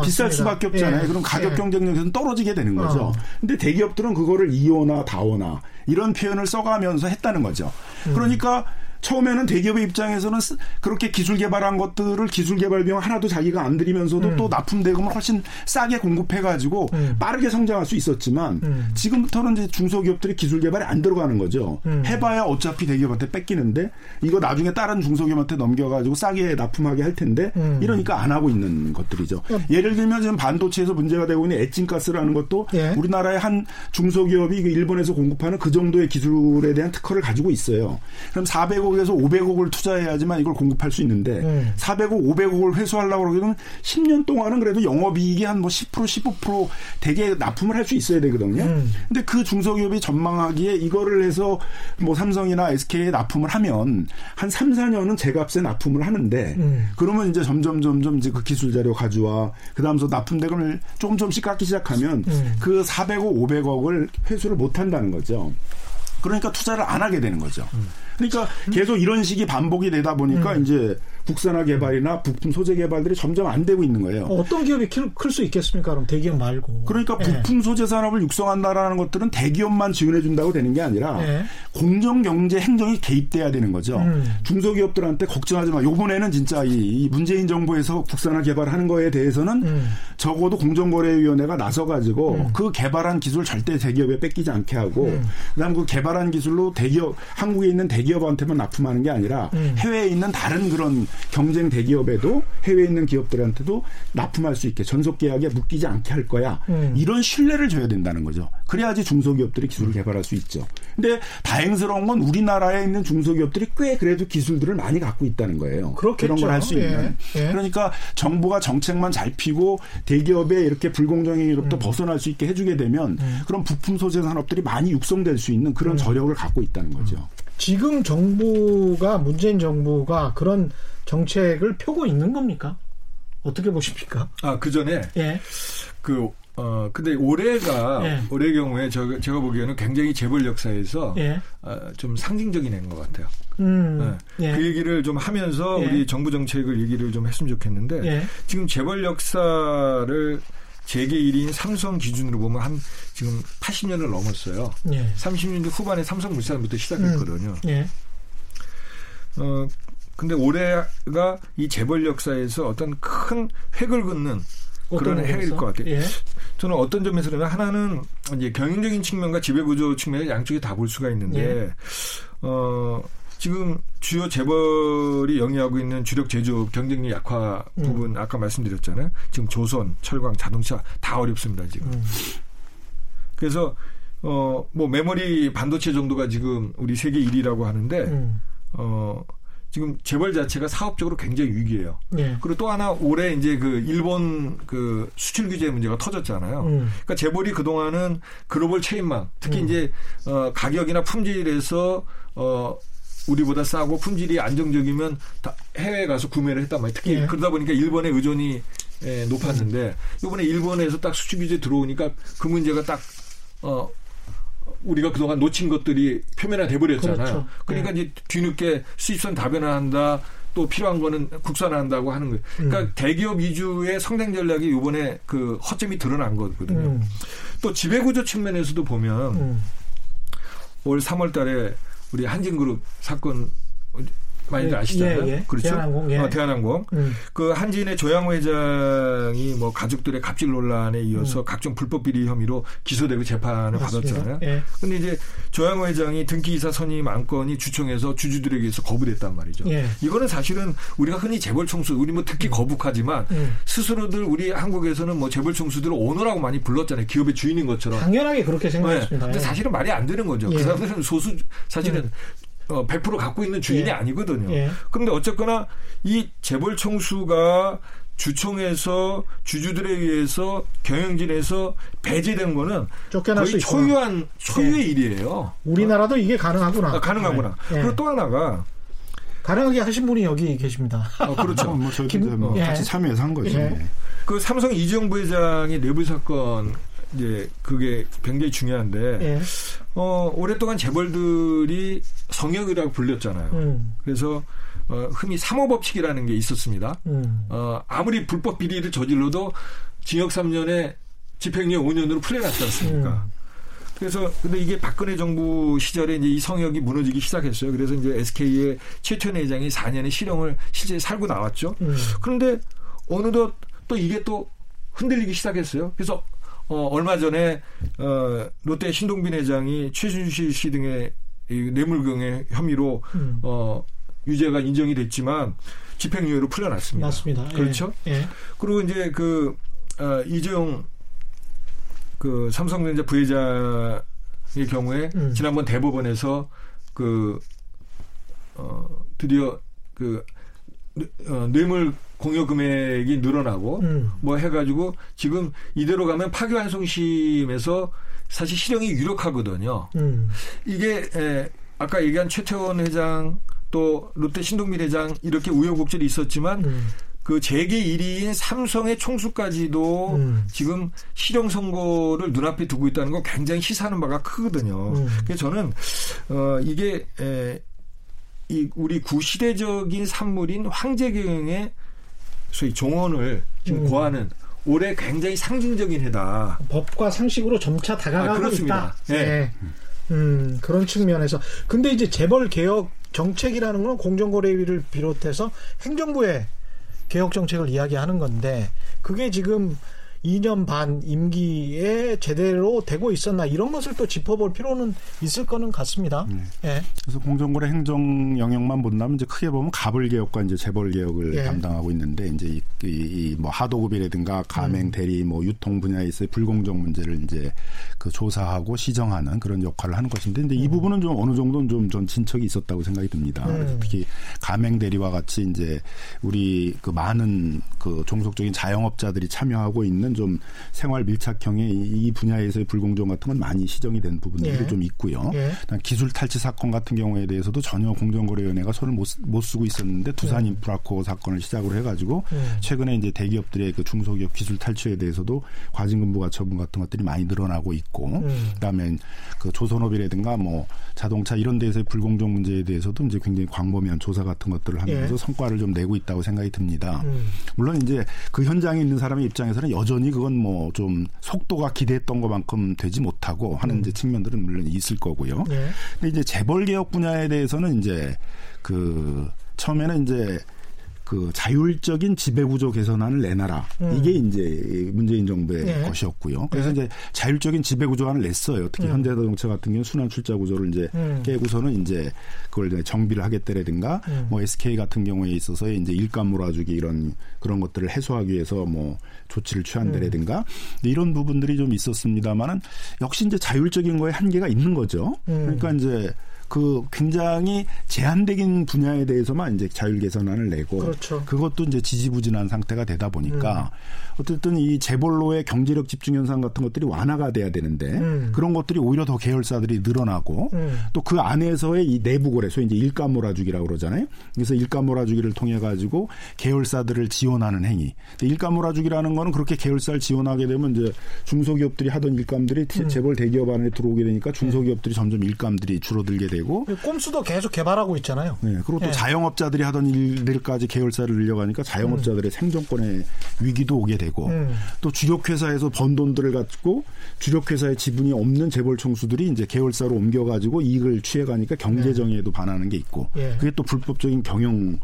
비쌀 맞습니다. 수밖에 없잖아요. 예. 그럼 가격 예. 경쟁력에서는 떨어지게 되는 거죠. 그런데 어. 대기업들은 그거를 이오나 다오나 이런 표현을 써가면서 했다는 거죠. 음. 그러니까 처음에는 대기업의 입장에서는 그렇게 기술 개발한 것들을 기술 개발 비용 하나도 자기가 안 들이면서도 음. 또 납품 대금을 훨씬 싸게 공급해가지고 음. 빠르게 성장할 수 있었지만 음. 지금부터는 이제 중소기업들이 기술 개발에 안 들어가는 거죠. 음. 해봐야 어차피 대기업한테 뺏기는데 이거 나중에 다른 중소기업한테 넘겨가지고 싸게 납품하게 할 텐데 음. 이러니까 안 하고 있는 것들이죠. 음. 예를 들면 지금 반도체에서 문제가 되고 있는 에칭가스라는 것도 예. 우리나라의 한 중소기업이 일본에서 공급하는 그 정도의 기술에 대한 특허를 가지고 있어요. 그럼 사백억 에서 오백억을 투자해야지만 이걸 공급할 수 있는데 음. 사백억, 오백억을 회수하려고 그러면 십 년 동안은 그래도 영업이익이 한 뭐 십 퍼센트, 십오 퍼센트 대개 납품을 할 수 있어야 되거든요. 음. 근데 그 중소기업이 전망하기에 이거를 해서 뭐 삼성이나 에스케이에 납품을 하면 한 삼, 사 년은 제값에 납품을 하는데 음. 그러면 이제 점점 점점 이제 그 기술 자료 가져와 그다음서 납품 대금을 조금 조금씩 깎기 시작하면 음. 그 사백억, 오백억을 회수를 못 한다는 거죠. 그러니까 투자를 안 하게 되는 거죠. 음. 그러니까 계속 이런 식이 반복이 되다 보니까 음. 이제 국산화 개발이나 부품 소재 개발들이 점점 안 되고 있는 거예요. 어떤 기업이 클 수 있겠습니까? 그럼 대기업 말고. 그러니까 부품 소재 산업을 육성한다라는 것들은 대기업만 지원해 준다고 되는 게 아니라 네. 공정 경제 행정이 개입돼야 되는 거죠. 음. 중소기업들한테 걱정하지 마. 요번에는 진짜 이 문재인 정부에서 국산화 개발하는 거에 대해서는 음. 적어도 공정거래위원회가 나서가지고 음. 그 개발한 기술 절대 대기업에 뺏기지 않게 하고 음. 그다음 그 개발한 기술로 대기업 한국에 있는 대기업한테만 납품하는 게 아니라 음. 해외에 있는 다른 그런 경쟁 대기업에도 해외에 있는 기업들한테도 납품할 수 있게 전속 계약에 묶이지 않게 할 거야. 음. 이런 신뢰를 줘야 된다는 거죠. 그래야지 중소기업들이 기술을 개발할 수 있죠. 근데 다행스러운 건 우리나라에 있는 중소기업들이 꽤 그래도 기술들을 많이 갖고 있다는 거예요. 그렇겠죠. 그런 걸 할 수 예. 있는. 예. 그러니까 정부가 정책만 잘 피고 대기업에 이렇게 불공정행위로부터 음. 벗어날 수 있게 해주게 되면 음. 그런 부품 소재 산업들이 많이 육성될 수 있는 그런 음. 저력을 갖고 있다는 거죠. 음. 지금 정부가 문재인 정부가 그런 정책을 펴고 있는 겁니까? 어떻게 보십니까? 아, 그 전에 예. 그 어 근데 올해가 예. 올해 경우에 저, 제가 보기에는 굉장히 재벌 역사에서 예. 어, 좀 상징적인 해인 것 같아요. 음, 네. 예. 그 얘기를 좀 하면서 예. 우리 정부 정책을 얘기를 좀 했으면 좋겠는데 예. 지금 재벌 역사를 재계일인 삼성 기준으로 보면 한 지금 팔십 년을 넘었어요. 예. 삼십 년대 후반에 삼성물산부터 시작했거든요. 음, 예. 어 근데 올해가 이 재벌 역사에서 어떤 큰 획을 긋는 그런 해일 것 같아요. 예. 저는 어떤 점에서 그러면 하나는 이제 경영적인 측면과 지배구조 측면을 양쪽에 다 볼 수가 있는데 예. 어, 지금 주요 재벌이 영위하고 있는 주력 제조업 경쟁력 약화 음. 부분 아까 말씀드렸잖아요. 지금 조선, 철강, 자동차 다 어렵습니다. 지금. 음. 그래서 어, 뭐 메모리 반도체 정도가 지금 우리 세계 일 위라고 하는데 음. 어, 지금 재벌 자체가 사업적으로 굉장히 위기예요. 네. 그리고 또 하나 올해 이제 그 일본 그 수출 규제 문제가 터졌잖아요. 음. 그러니까 재벌이 그동안은 글로벌 체인망, 특히 음. 이제 어 가격이나 품질에서 어 우리보다 싸고 품질이 안정적이면 다 해외에 가서 구매를 했단 말이에요. 특히 네. 그러다 보니까 일본의 의존이 예, 높았는데 이번에 일본에서 딱 수출 규제 들어오니까 그 문제가 딱 어 우리가 그동안 놓친 것들이 표면화돼 버렸잖아요. 그렇죠. 그러니까 네. 이제 뒤늦게 수입선 다변화한다. 또 필요한 거는 국산화한다고 하는 거예요. 그러니까 음. 대기업 위주의 성장 전략이 이번에 그 허점이 드러난 거거든요. 음. 또 지배구조 측면에서도 보면 음. 올 삼월 달에 우리 한진그룹 사건 많이들 예, 아시잖아요. 예, 예. 그렇죠. 대한항공. 예. 어, 대한항공. 음. 그 한진의 조양호 회장이 뭐 가족들의 갑질 논란에 이어서 음. 각종 불법 비리 혐의로 기소되고 재판을 맞습니다. 받았잖아요. 예. 근데 이제 조양호 회장이 등기이사 선임 안건이 주총에서 주주들에게 의해서 거부됐단 말이죠. 예. 이거는 사실은 우리가 흔히 재벌 총수, 우리 뭐 특히 음. 거북하지만 음. 스스로들 우리 한국에서는 뭐 재벌 총수들을 오너라고 많이 불렀잖아요. 기업의 주인인 것처럼. 당연하게 그렇게 생각했습니다. 네. 근데 사실은 말이 안 되는 거죠. 예. 그 사람들은 소수, 사실은 음. 어, 백 퍼센트 갖고 있는 주인이 예. 아니거든요. 예. 그런데 어쨌거나 이 재벌 총수가 주총에서 주주들에 의해서 경영진에서 배제된 거는 쫓겨날 거의 수 초유한, 초유의 예. 일이에요. 우리나라도 어. 이게 가능하구나. 아, 가능하구나. 예. 그리고 또 하나가. 가능하게 하신 분이 여기 계십니다. 아, 그렇죠. 뭐 저희도 김, 뭐 예. 같이 참여해서 한 거죠. 예. 그 삼성 이재용 부회장의 뇌물 사건. 이제 그게 굉장히 중요한데 예. 어, 오랫동안 재벌들이 성역이라고 불렸잖아요. 음. 그래서 어, 흔히 삼호법칙이라는 게 있었습니다. 음. 어, 아무리 불법 비리를 저질러도 징역 삼 년에 집행유예 오 년으로 풀려났지 않습니까? 음. 그래서 근데 이게 박근혜 정부 시절에 이제 이 성역이 무너지기 시작했어요. 그래서 이제 에스케이의 최태원 회장이 사 년의 실형을 실제 살고 나왔죠. 음. 그런데 어느덧 또 이게 또 흔들리기 시작했어요. 그래서 어, 얼마 전에, 어, 롯데 신동빈 회장이 최순실 씨 등의 뇌물경의 혐의로, 음. 어, 유죄가 인정이 됐지만 집행유예로 풀려났습니다. 맞습니다. 그렇죠. 예. 예. 그리고 이제 그, 어, 이재용 그 삼성전자 부회장의 경우에 음. 지난번 대법원에서 그, 어, 드디어 그, 어, 뇌물 공여 금액이 늘어나고 음. 뭐 해가지고 지금 이대로 가면 파기환송심에서 사실 실형이 유력하거든요. 음. 이게 에, 아까 얘기한 최태원 회장 또 롯데 신동빈 회장 이렇게 우여곡절이 있었지만 음. 그 재계 일 위인 삼성의 총수까지도 음. 지금 실형 선고를 눈앞에 두고 있다는 건 굉장히 시사하는 바가 크거든요. 음. 그래서 저는 어, 이게 에, 이 우리 구시대적인 산물인 황제경영의 소위 종언을 지금 음. 고하는 올해 굉장히 상징적인 해다. 법과 상식으로 점차 다가가고 아, 그렇습니다. 있다. 네. 네. 음, 그런 측면에서. 근데 이제 재벌 개혁 정책이라는 건 공정거래위를 비롯해서 행정부의 개혁 정책을 이야기하는 건데 그게 지금 이 년 반 임기에 제대로 되고 있었나 이런 것을 또 짚어볼 필요는 있을 거는 같습니다. 네. 예. 그래서 공정거래 행정 영역만 본다면 이제 크게 보면 갑을 개혁과 이제 재벌 개혁을 예. 담당하고 있는데 이제 이, 이, 이 뭐 하도급이라든가 가맹 대리 뭐 유통 분야에서의 불공정 문제를 이제 그 조사하고 시정하는 그런 역할을 하는 것인데 근데 이 음. 부분은 좀 어느 정도는 좀 전 진척이 있었다고 생각이 듭니다. 음. 그래서 특히 가맹 대리와 같이 이제 우리 그 많은 그 종속적인 자영업자들이 참여하고 있는 좀 생활 밀착형의 이 분야에서의 불공정 같은 건 많이 시정이 된 부분들이 예. 좀 있고요. 예. 기술 탈취 사건 같은 경우에 대해서도 전혀 공정거래위원회가 손을 못, 못 쓰고 있었는데 두산 예. 인프라코 사건을 시작으로 해가지고 예. 최근에 이제 대기업들의 그 중소기업 기술 탈취에 대해서도 과징금부 가처분 같은 것들이 많이 늘어나고 있고 예. 그다음에 그 조선업이라든가 뭐 자동차 이런 데에서의 불공정 문제에 대해서도 이제 굉장히 광범위한 조사 같은 것들을 하면서 예. 성과를 좀 내고 있다고 생각이 듭니다. 예. 물론 이제 그 현장에 있는 사람의 입장에서는 여전히 그건 뭐 좀 속도가 기대했던 것만큼 되지 못하고 하는 음. 이제 측면들은 물론 있을 거고요. 네. 근데 이제 재벌 개혁 분야에 대해서는 이제 그 처음에는 이제 그 자율적인 지배구조 개선안을 내놔라. 음. 이게 이제 문재인 정부의 네. 것이었고요. 그래서 네. 이제 자율적인 지배구조안을 냈어요. 특히 음. 현대자동차 같은 경우는 순환 출자 구조를 이제 음. 깨고서는 이제 그걸 이제 정비를 하겠다라든가 음. 뭐 에스케이 같은 경우에 있어서의 이제 일감 몰아주기 이런 그런 것들을 해소하기 위해서 뭐 조치를 취한다라든가 음. 이런 부분들이 좀 있었습니다만은 역시 이제 자율적인 거에 한계가 있는 거죠. 음. 그러니까 이제 그 굉장히 제한적인 분야에 대해서만 이제 자율 개선안을 내고 그렇죠. 그것도 이제 지지부진한 상태가 되다 보니까 음. 어쨌든 이 재벌로의 경제력 집중 현상 같은 것들이 완화가 돼야 되는데 음. 그런 것들이 오히려 더 계열사들이 늘어나고 음. 또 그 안에서의 이 내부 거래 소위 이제 일감 몰아주기라고 그러잖아요. 그래서 일감 몰아주기를 통해 가지고 계열사들을 지원하는 행위. 일감 몰아주기라는 거는 그렇게 계열사를 지원하게 되면 이제 중소기업들이 하던 일감들이 음. 재벌 대기업 안에 들어오게 되니까 중소기업들이 점점 일감들이 줄어들게 되고 꼼수도 계속 개발하고 있잖아요. 네, 그리고 또 네. 자영업자들이 하던 일들까지 계열사를 늘려가니까 자영업자들의 음. 생존권의 위기도 오게 되고 음. 또 주력회사에서 번 돈들을 갖고 주력회사의 지분이 없는 재벌 총수들이 이제 계열사로 옮겨가지고 이익을 취해가니까 경제정의에도 네. 반하는 게 있고 네. 그게 또 불법적인 경영권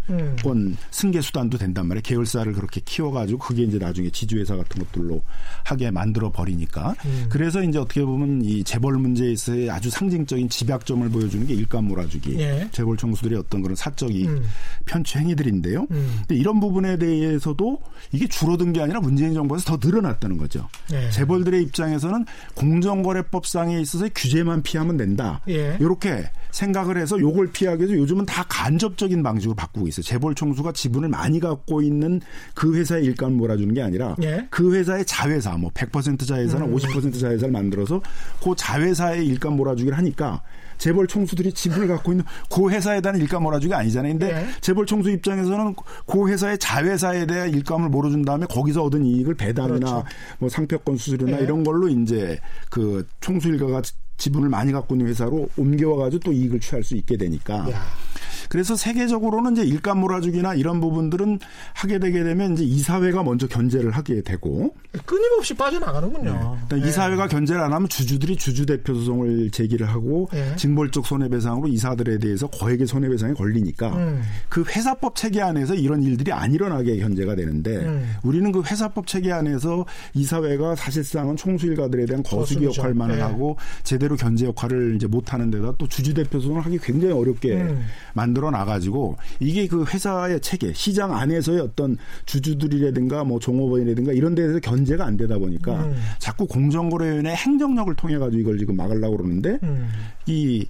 음. 승계 수단도 된단 말이에요. 계열사를 그렇게 키워가지고 그게 이제 나중에 지주회사 같은 것들로 하게 만들어 버리니까 음. 그래서 이제 어떻게 보면 이 재벌 문제에서의 아주 상징적인 집약점을 보여주는 게 일감 몰아주기, 예. 재벌 총수들의 어떤 그런 사적 이익 음. 편취 행위들인데요. 음. 근데 이런 부분에 대해서도 이게 줄어든 게 아니라 문재인 정부에서 더 늘어났다는 거죠. 예. 재벌들의 입장에서는 공정거래법상에 있어서 규제만 피하면 된다. 예. 이렇게 생각을 해서 요걸 피하기 위해서 요즘은 다 간접적인 방식으로 바꾸고 있어요. 재벌 총수가 지분을 많이 갖고 있는 그 회사의 일감 몰아주는 게 아니라 예. 그 회사의 자회사, 뭐 백 퍼센트 자회사나 음. 오십 퍼센트 자회사를 만들어서 그 자회사의 일감 몰아주기를 하니까 재벌 총수들이 지분을 갖고 있는 그 회사에 대한 일감 몰아주기가 아니잖아요. 근데 예. 재벌 총수 입장에서는 그 회사의 자회사에 대한 일감을 몰아준 다음에 거기서 얻은 이익을 배당이나 그렇죠. 뭐 상표권 수수료나 예. 이런 걸로 이제 그 총수 일가가 지분을 많이 갖고 있는 회사로 옮겨와가지고 또 이익을 취할 수 있게 되니까. 야. 그래서 세계적으로는 이제 일감 몰아주기나 이런 부분들은 하게 되게 되면 이제 이사회가 먼저 견제를 하게 되고. 끊임없이 빠져나가는군요. 네. 네. 이사회가 견제를 안 하면 주주들이 주주대표 소송을 제기를 하고 네. 징벌적 손해배상으로 이사들에 대해서 거액의 손해배상이 걸리니까 음. 그 회사법 체계 안에서 이런 일들이 안 일어나게 견제가 되는데 음. 우리는 그 회사법 체계 안에서 이사회가 사실상은 총수일가들에 대한 거수기 거수죠. 역할만을 네. 하고 제대로 견제 역할을 이제 못하는 데다 또 주주대표 소송을 하기 굉장히 어렵게 음. 만들어 나가지고 이게 그 회사의 체계, 시장 안에서의 어떤 주주들이라든가 뭐 종업원이라든가 이런 데에서 견제가 안 되다 보니까 음. 자꾸 공정거래위원회 행정력을 통해 가지고 이걸 지금 막으려고 그러는데 음. 이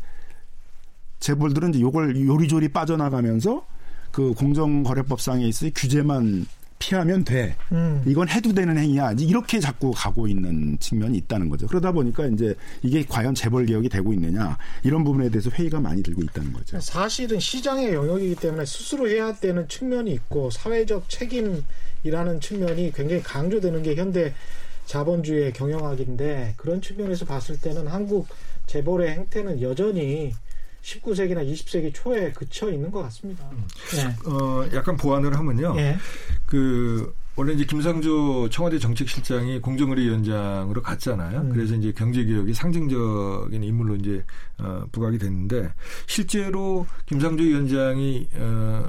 재벌들은 이제 요걸 요리조리 빠져나가면서 그 공정거래법상에 있어서 규제만 피하면 돼. 음. 이건 해도 되는 행위야. 이렇게 자꾸 가고 있는 측면이 있다는 거죠. 그러다 보니까 이제 이게 과연 재벌 개혁이 되고 있느냐 이런 부분에 대해서 회의가 많이 들고 있다는 거죠. 사실은 시장의 영역이기 때문에 스스로 해야 되는 측면이 있고 사회적 책임이라는 측면이 굉장히 강조되는 게 현대 자본주의의 경영학인데 그런 측면에서 봤을 때는 한국 재벌의 행태는 여전히 십구 세기나 이십 세기 초에 그쳐 있는 것 같습니다. 네. 어, 약간 보완을 하면요. 네. 그 원래 이제 김상조 청와대 정책실장이 공정거래위원장으로 갔잖아요. 음. 그래서 이제 경제개혁이 상징적인 인물로 이제 어, 부각이 됐는데 실제로 김상조 위원장이 어,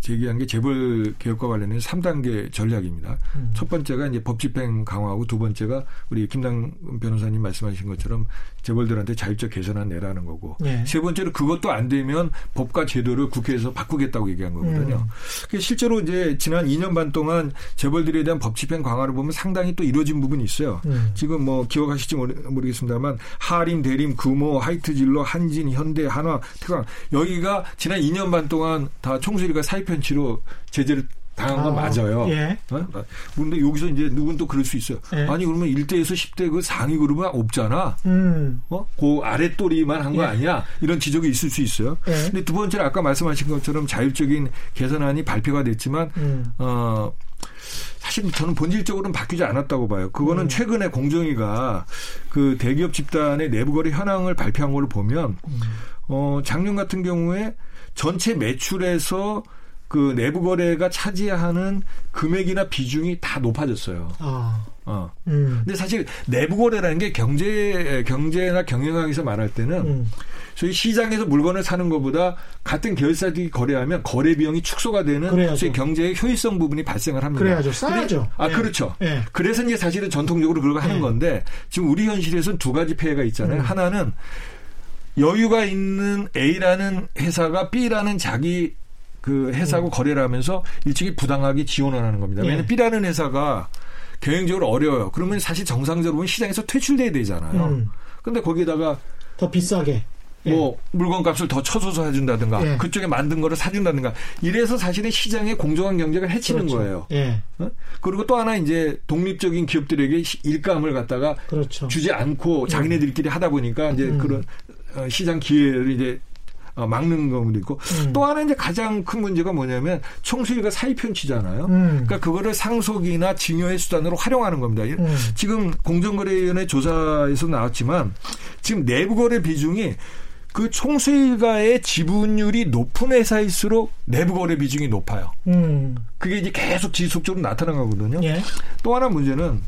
제기한 게 재벌 개혁과 관련된 삼 단계 전략입니다. 음. 첫 번째가 이제 법 집행 강화하고 두 번째가 우리 김남근 변호사님 말씀하신 것처럼 재벌들한테 자율적 개선안 내라는 거고 예. 세 번째로 그것도 안 되면 법과 제도를 국회에서 바꾸겠다고 얘기한 거거든요. 음. 실제로 이제 지난 이 년 반 동안 재벌들에 대한 법 집행 강화를 보면 상당히 또 이루어진 부분이 있어요. 음. 지금 뭐 기억하실지 모르겠습니다만 하림, 대림, 금호, 하이트진로, 한진, 현대, 한화, 태강 여기가 지난 이 년 반 동안 다 총수리가 사입 편치로 제재를 당한 건 아, 맞아요. 예. 어? 그런데 여기서 이제 누군 또 그럴 수 있어요. 예. 아니 그러면 일 대에서 십 대 그 상위 그룹은 없잖아. 음. 어? 그 아래 또리만 한 거 예. 아니야. 이런 지적이 있을 수 있어요. 그런데 예. 두 번째는 아까 말씀하신 것처럼 자율적인 개선안이 발표가 됐지만 음. 어, 사실 저는 본질적으로는 바뀌지 않았다고 봐요. 그거는 음. 최근에 공정위가 그 대기업 집단의 내부거래 현황을 발표한 걸 보면 음. 어, 작년 같은 경우에 전체 매출에서 그 내부 거래가 차지하는 금액이나 비중이 다 높아졌어요. 아. 어. 음. 근데 사실 내부 거래라는 게 경제, 경제나 경영학에서 말할 때는 음. 소위 시장에서 물건을 사는 것보다 같은 계열사들이 거래하면 거래 비용이 축소가 되는 그래야죠. 소위 경제의 효율성 부분이 발생을 합니다. 그래야죠. 싸야죠. 아, 예. 그렇죠. 예. 그래서 이제 사실은 전통적으로 그걸 하는 예. 건데 지금 우리 현실에서는 두 가지 폐해가 있잖아요. 음. 하나는 여유가 있는 A라는 회사가 B라는 자기 그 회사하고 음. 거래를 하면서 일찍이 부당하게 지원을 하는 겁니다. 왜냐하면 예. B라는 회사가 경영적으로 어려워요. 그러면 사실 정상적으로 보면 시장에서 퇴출돼야 되잖아요. 그런데 음. 거기다가 더 비싸게 뭐 예. 물건값을 더 쳐줘서 해준다든가 예. 그쪽에 만든 거를 사준다든가 이래서 사실은 시장의 공정한 경제가 해치는 그렇죠. 거예요. 예. 어? 그리고 또 하나 이제 독립적인 기업들에게 일감을 갖다가 그렇죠. 주지 않고 음. 자기네들끼리 하다 보니까 이제 음. 그런 시장 기회를 이제 막는 경우도 있고 음. 또 하나 이제 가장 큰 문제가 뭐냐면 총수위가 사익편취잖아요. 음. 그러니까 그거를 상속이나 증여의 수단으로 활용하는 겁니다. 음. 지금 공정거래위원회 조사에서 나왔지만 지금 내부거래 비중이 그 총수일가의 지분율이 높은 회사일수록 내부거래 비중이 높아요. 음. 그게 이제 계속 지속적으로 나타나거든요. 예. 또 하나 문제는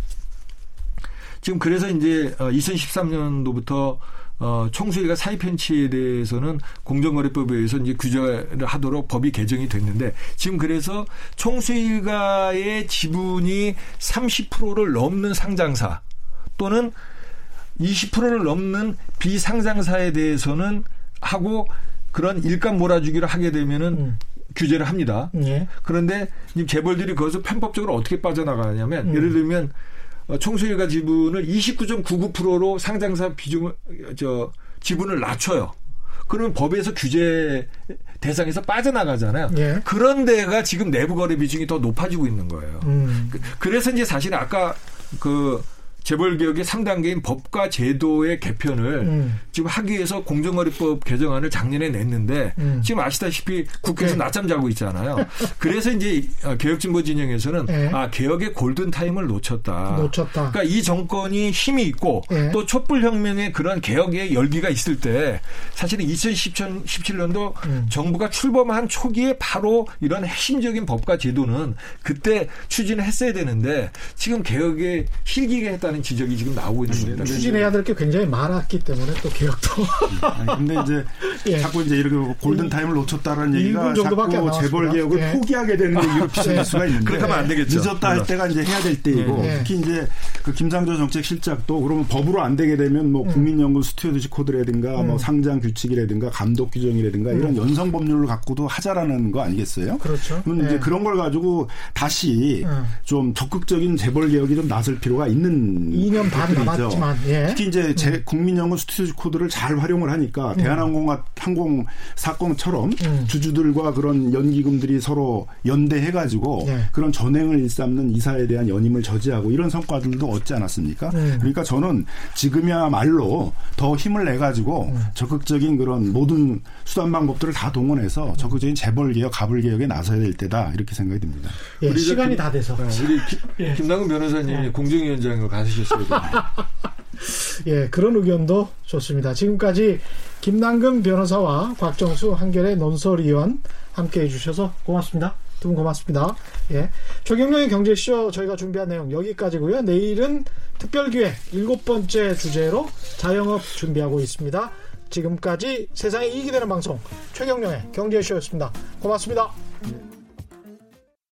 지금 그래서 이제 이천십삼 년도부터 어, 총수일가 사익편취에 대해서는 공정거래법에 의해서 이제 규제를 하도록 법이 개정이 됐는데 지금 그래서 총수일가의 지분이 삼십 퍼센트를 넘는 상장사 또는 이십 퍼센트를 넘는 비상장사에 대해서는 하고 그런 일감 몰아주기를 하게 되면은 음. 규제를 합니다. 예. 그런데 지금 재벌들이 거기서 편법적으로 어떻게 빠져나가냐면 음. 예를 들면 총수일가 지분을 이십구 점 구구 퍼센트로 상장사 비중을 저 지분을 낮춰요. 그러면 법에서 규제 대상에서 빠져나가잖아요. 예. 그런 데가 지금 내부 거래 비중이 더 높아지고 있는 거예요. 음. 그래서 이제 사실 아까 그 재벌개혁의 삼 단계인 법과 제도의 개편을 음. 지금 하기 위해서 공정거래법 개정안을 작년에 냈는데 음. 지금 아시다시피 국회에서 네. 낮잠 자고 있잖아요. 그래서 이제 개혁진보 진영에서는 네. 아 개혁의 골든타임을 놓쳤다. 놓쳤다. 그러니까 이 정권이 힘이 있고 네. 또 촛불혁명의 그런 개혁의 열기가 있을 때 사실은 이천십칠 년도 음. 정부가 출범한 초기에 바로 이런 핵심적인 법과 제도는 그때 추진을 했어야 되는데 지금 개혁의 실기가 했다 는 지적이 지금 나오고 있는 겁니다. 추진해야 될 게 굉장히 많았기 때문에 또 개혁도. 그런데 이제 예. 자꾸 이제 이렇게 골든 타임을 놓쳤다라는 얘기가 자꾸 재벌 개혁을 예. 포기하게 되는 얘기로 비춰질 예. 수가 있는데. 그렇게 하면 안 되겠죠. 늦었다 할 때가 이제 해야 될 때이고 예. 특히 이제 그 김상조 정책실장도 그러면 법으로 안 되게 되면 뭐 음. 국민연금 스튜어디시 코드라든가 음. 뭐 상장 규칙이라든가 감독 규정이라든가 음. 이런 연성 법률을 갖고도 하자라는 거 아니겠어요? 그렇죠. 그럼 예. 이제 그런 걸 가지고 다시 음. 좀 적극적인 재벌 개혁이 좀 나설 필요가 있는. 있는 이 년 반 남았지만 예. 특히 이제 제 국민연금 스튜디오 코드를 잘 활용을 하니까 음. 대한항공 항공 사건처럼 음. 주주들과 그런 연기금들이 서로 연대해가지고 예. 그런 전횡을 일삼는 이사에 대한 연임을 저지하고 이런 성과들도 얻지 않았습니까? 음. 그러니까 저는 지금이야말로 더 힘을 내가지고 음. 적극적인 그런 모든 수단 방법들을 다 동원해서 적극적인 재벌 개혁, 가불 개혁에 나서야 될 때다 이렇게 생각이 듭니다. 예, 우리 시간이 다 돼서 우리 기, 예. 김남근 변호사님이 예. 공정위원장으로 가시겠어요. 예, 그런 의견도 좋습니다. 지금까지 김남근 변호사와 곽정수 한겨레 논설위원 함께해 주셔서 고맙습니다. 두 분 고맙습니다. 예, 최경영의 경제쇼 저희가 준비한 내용 여기까지고요. 내일은 특별기획 일곱 번째 주제로 자영업 준비하고 있습니다. 지금까지 세상에 이익이 되는 방송 최경영의 경제쇼였습니다. 고맙습니다.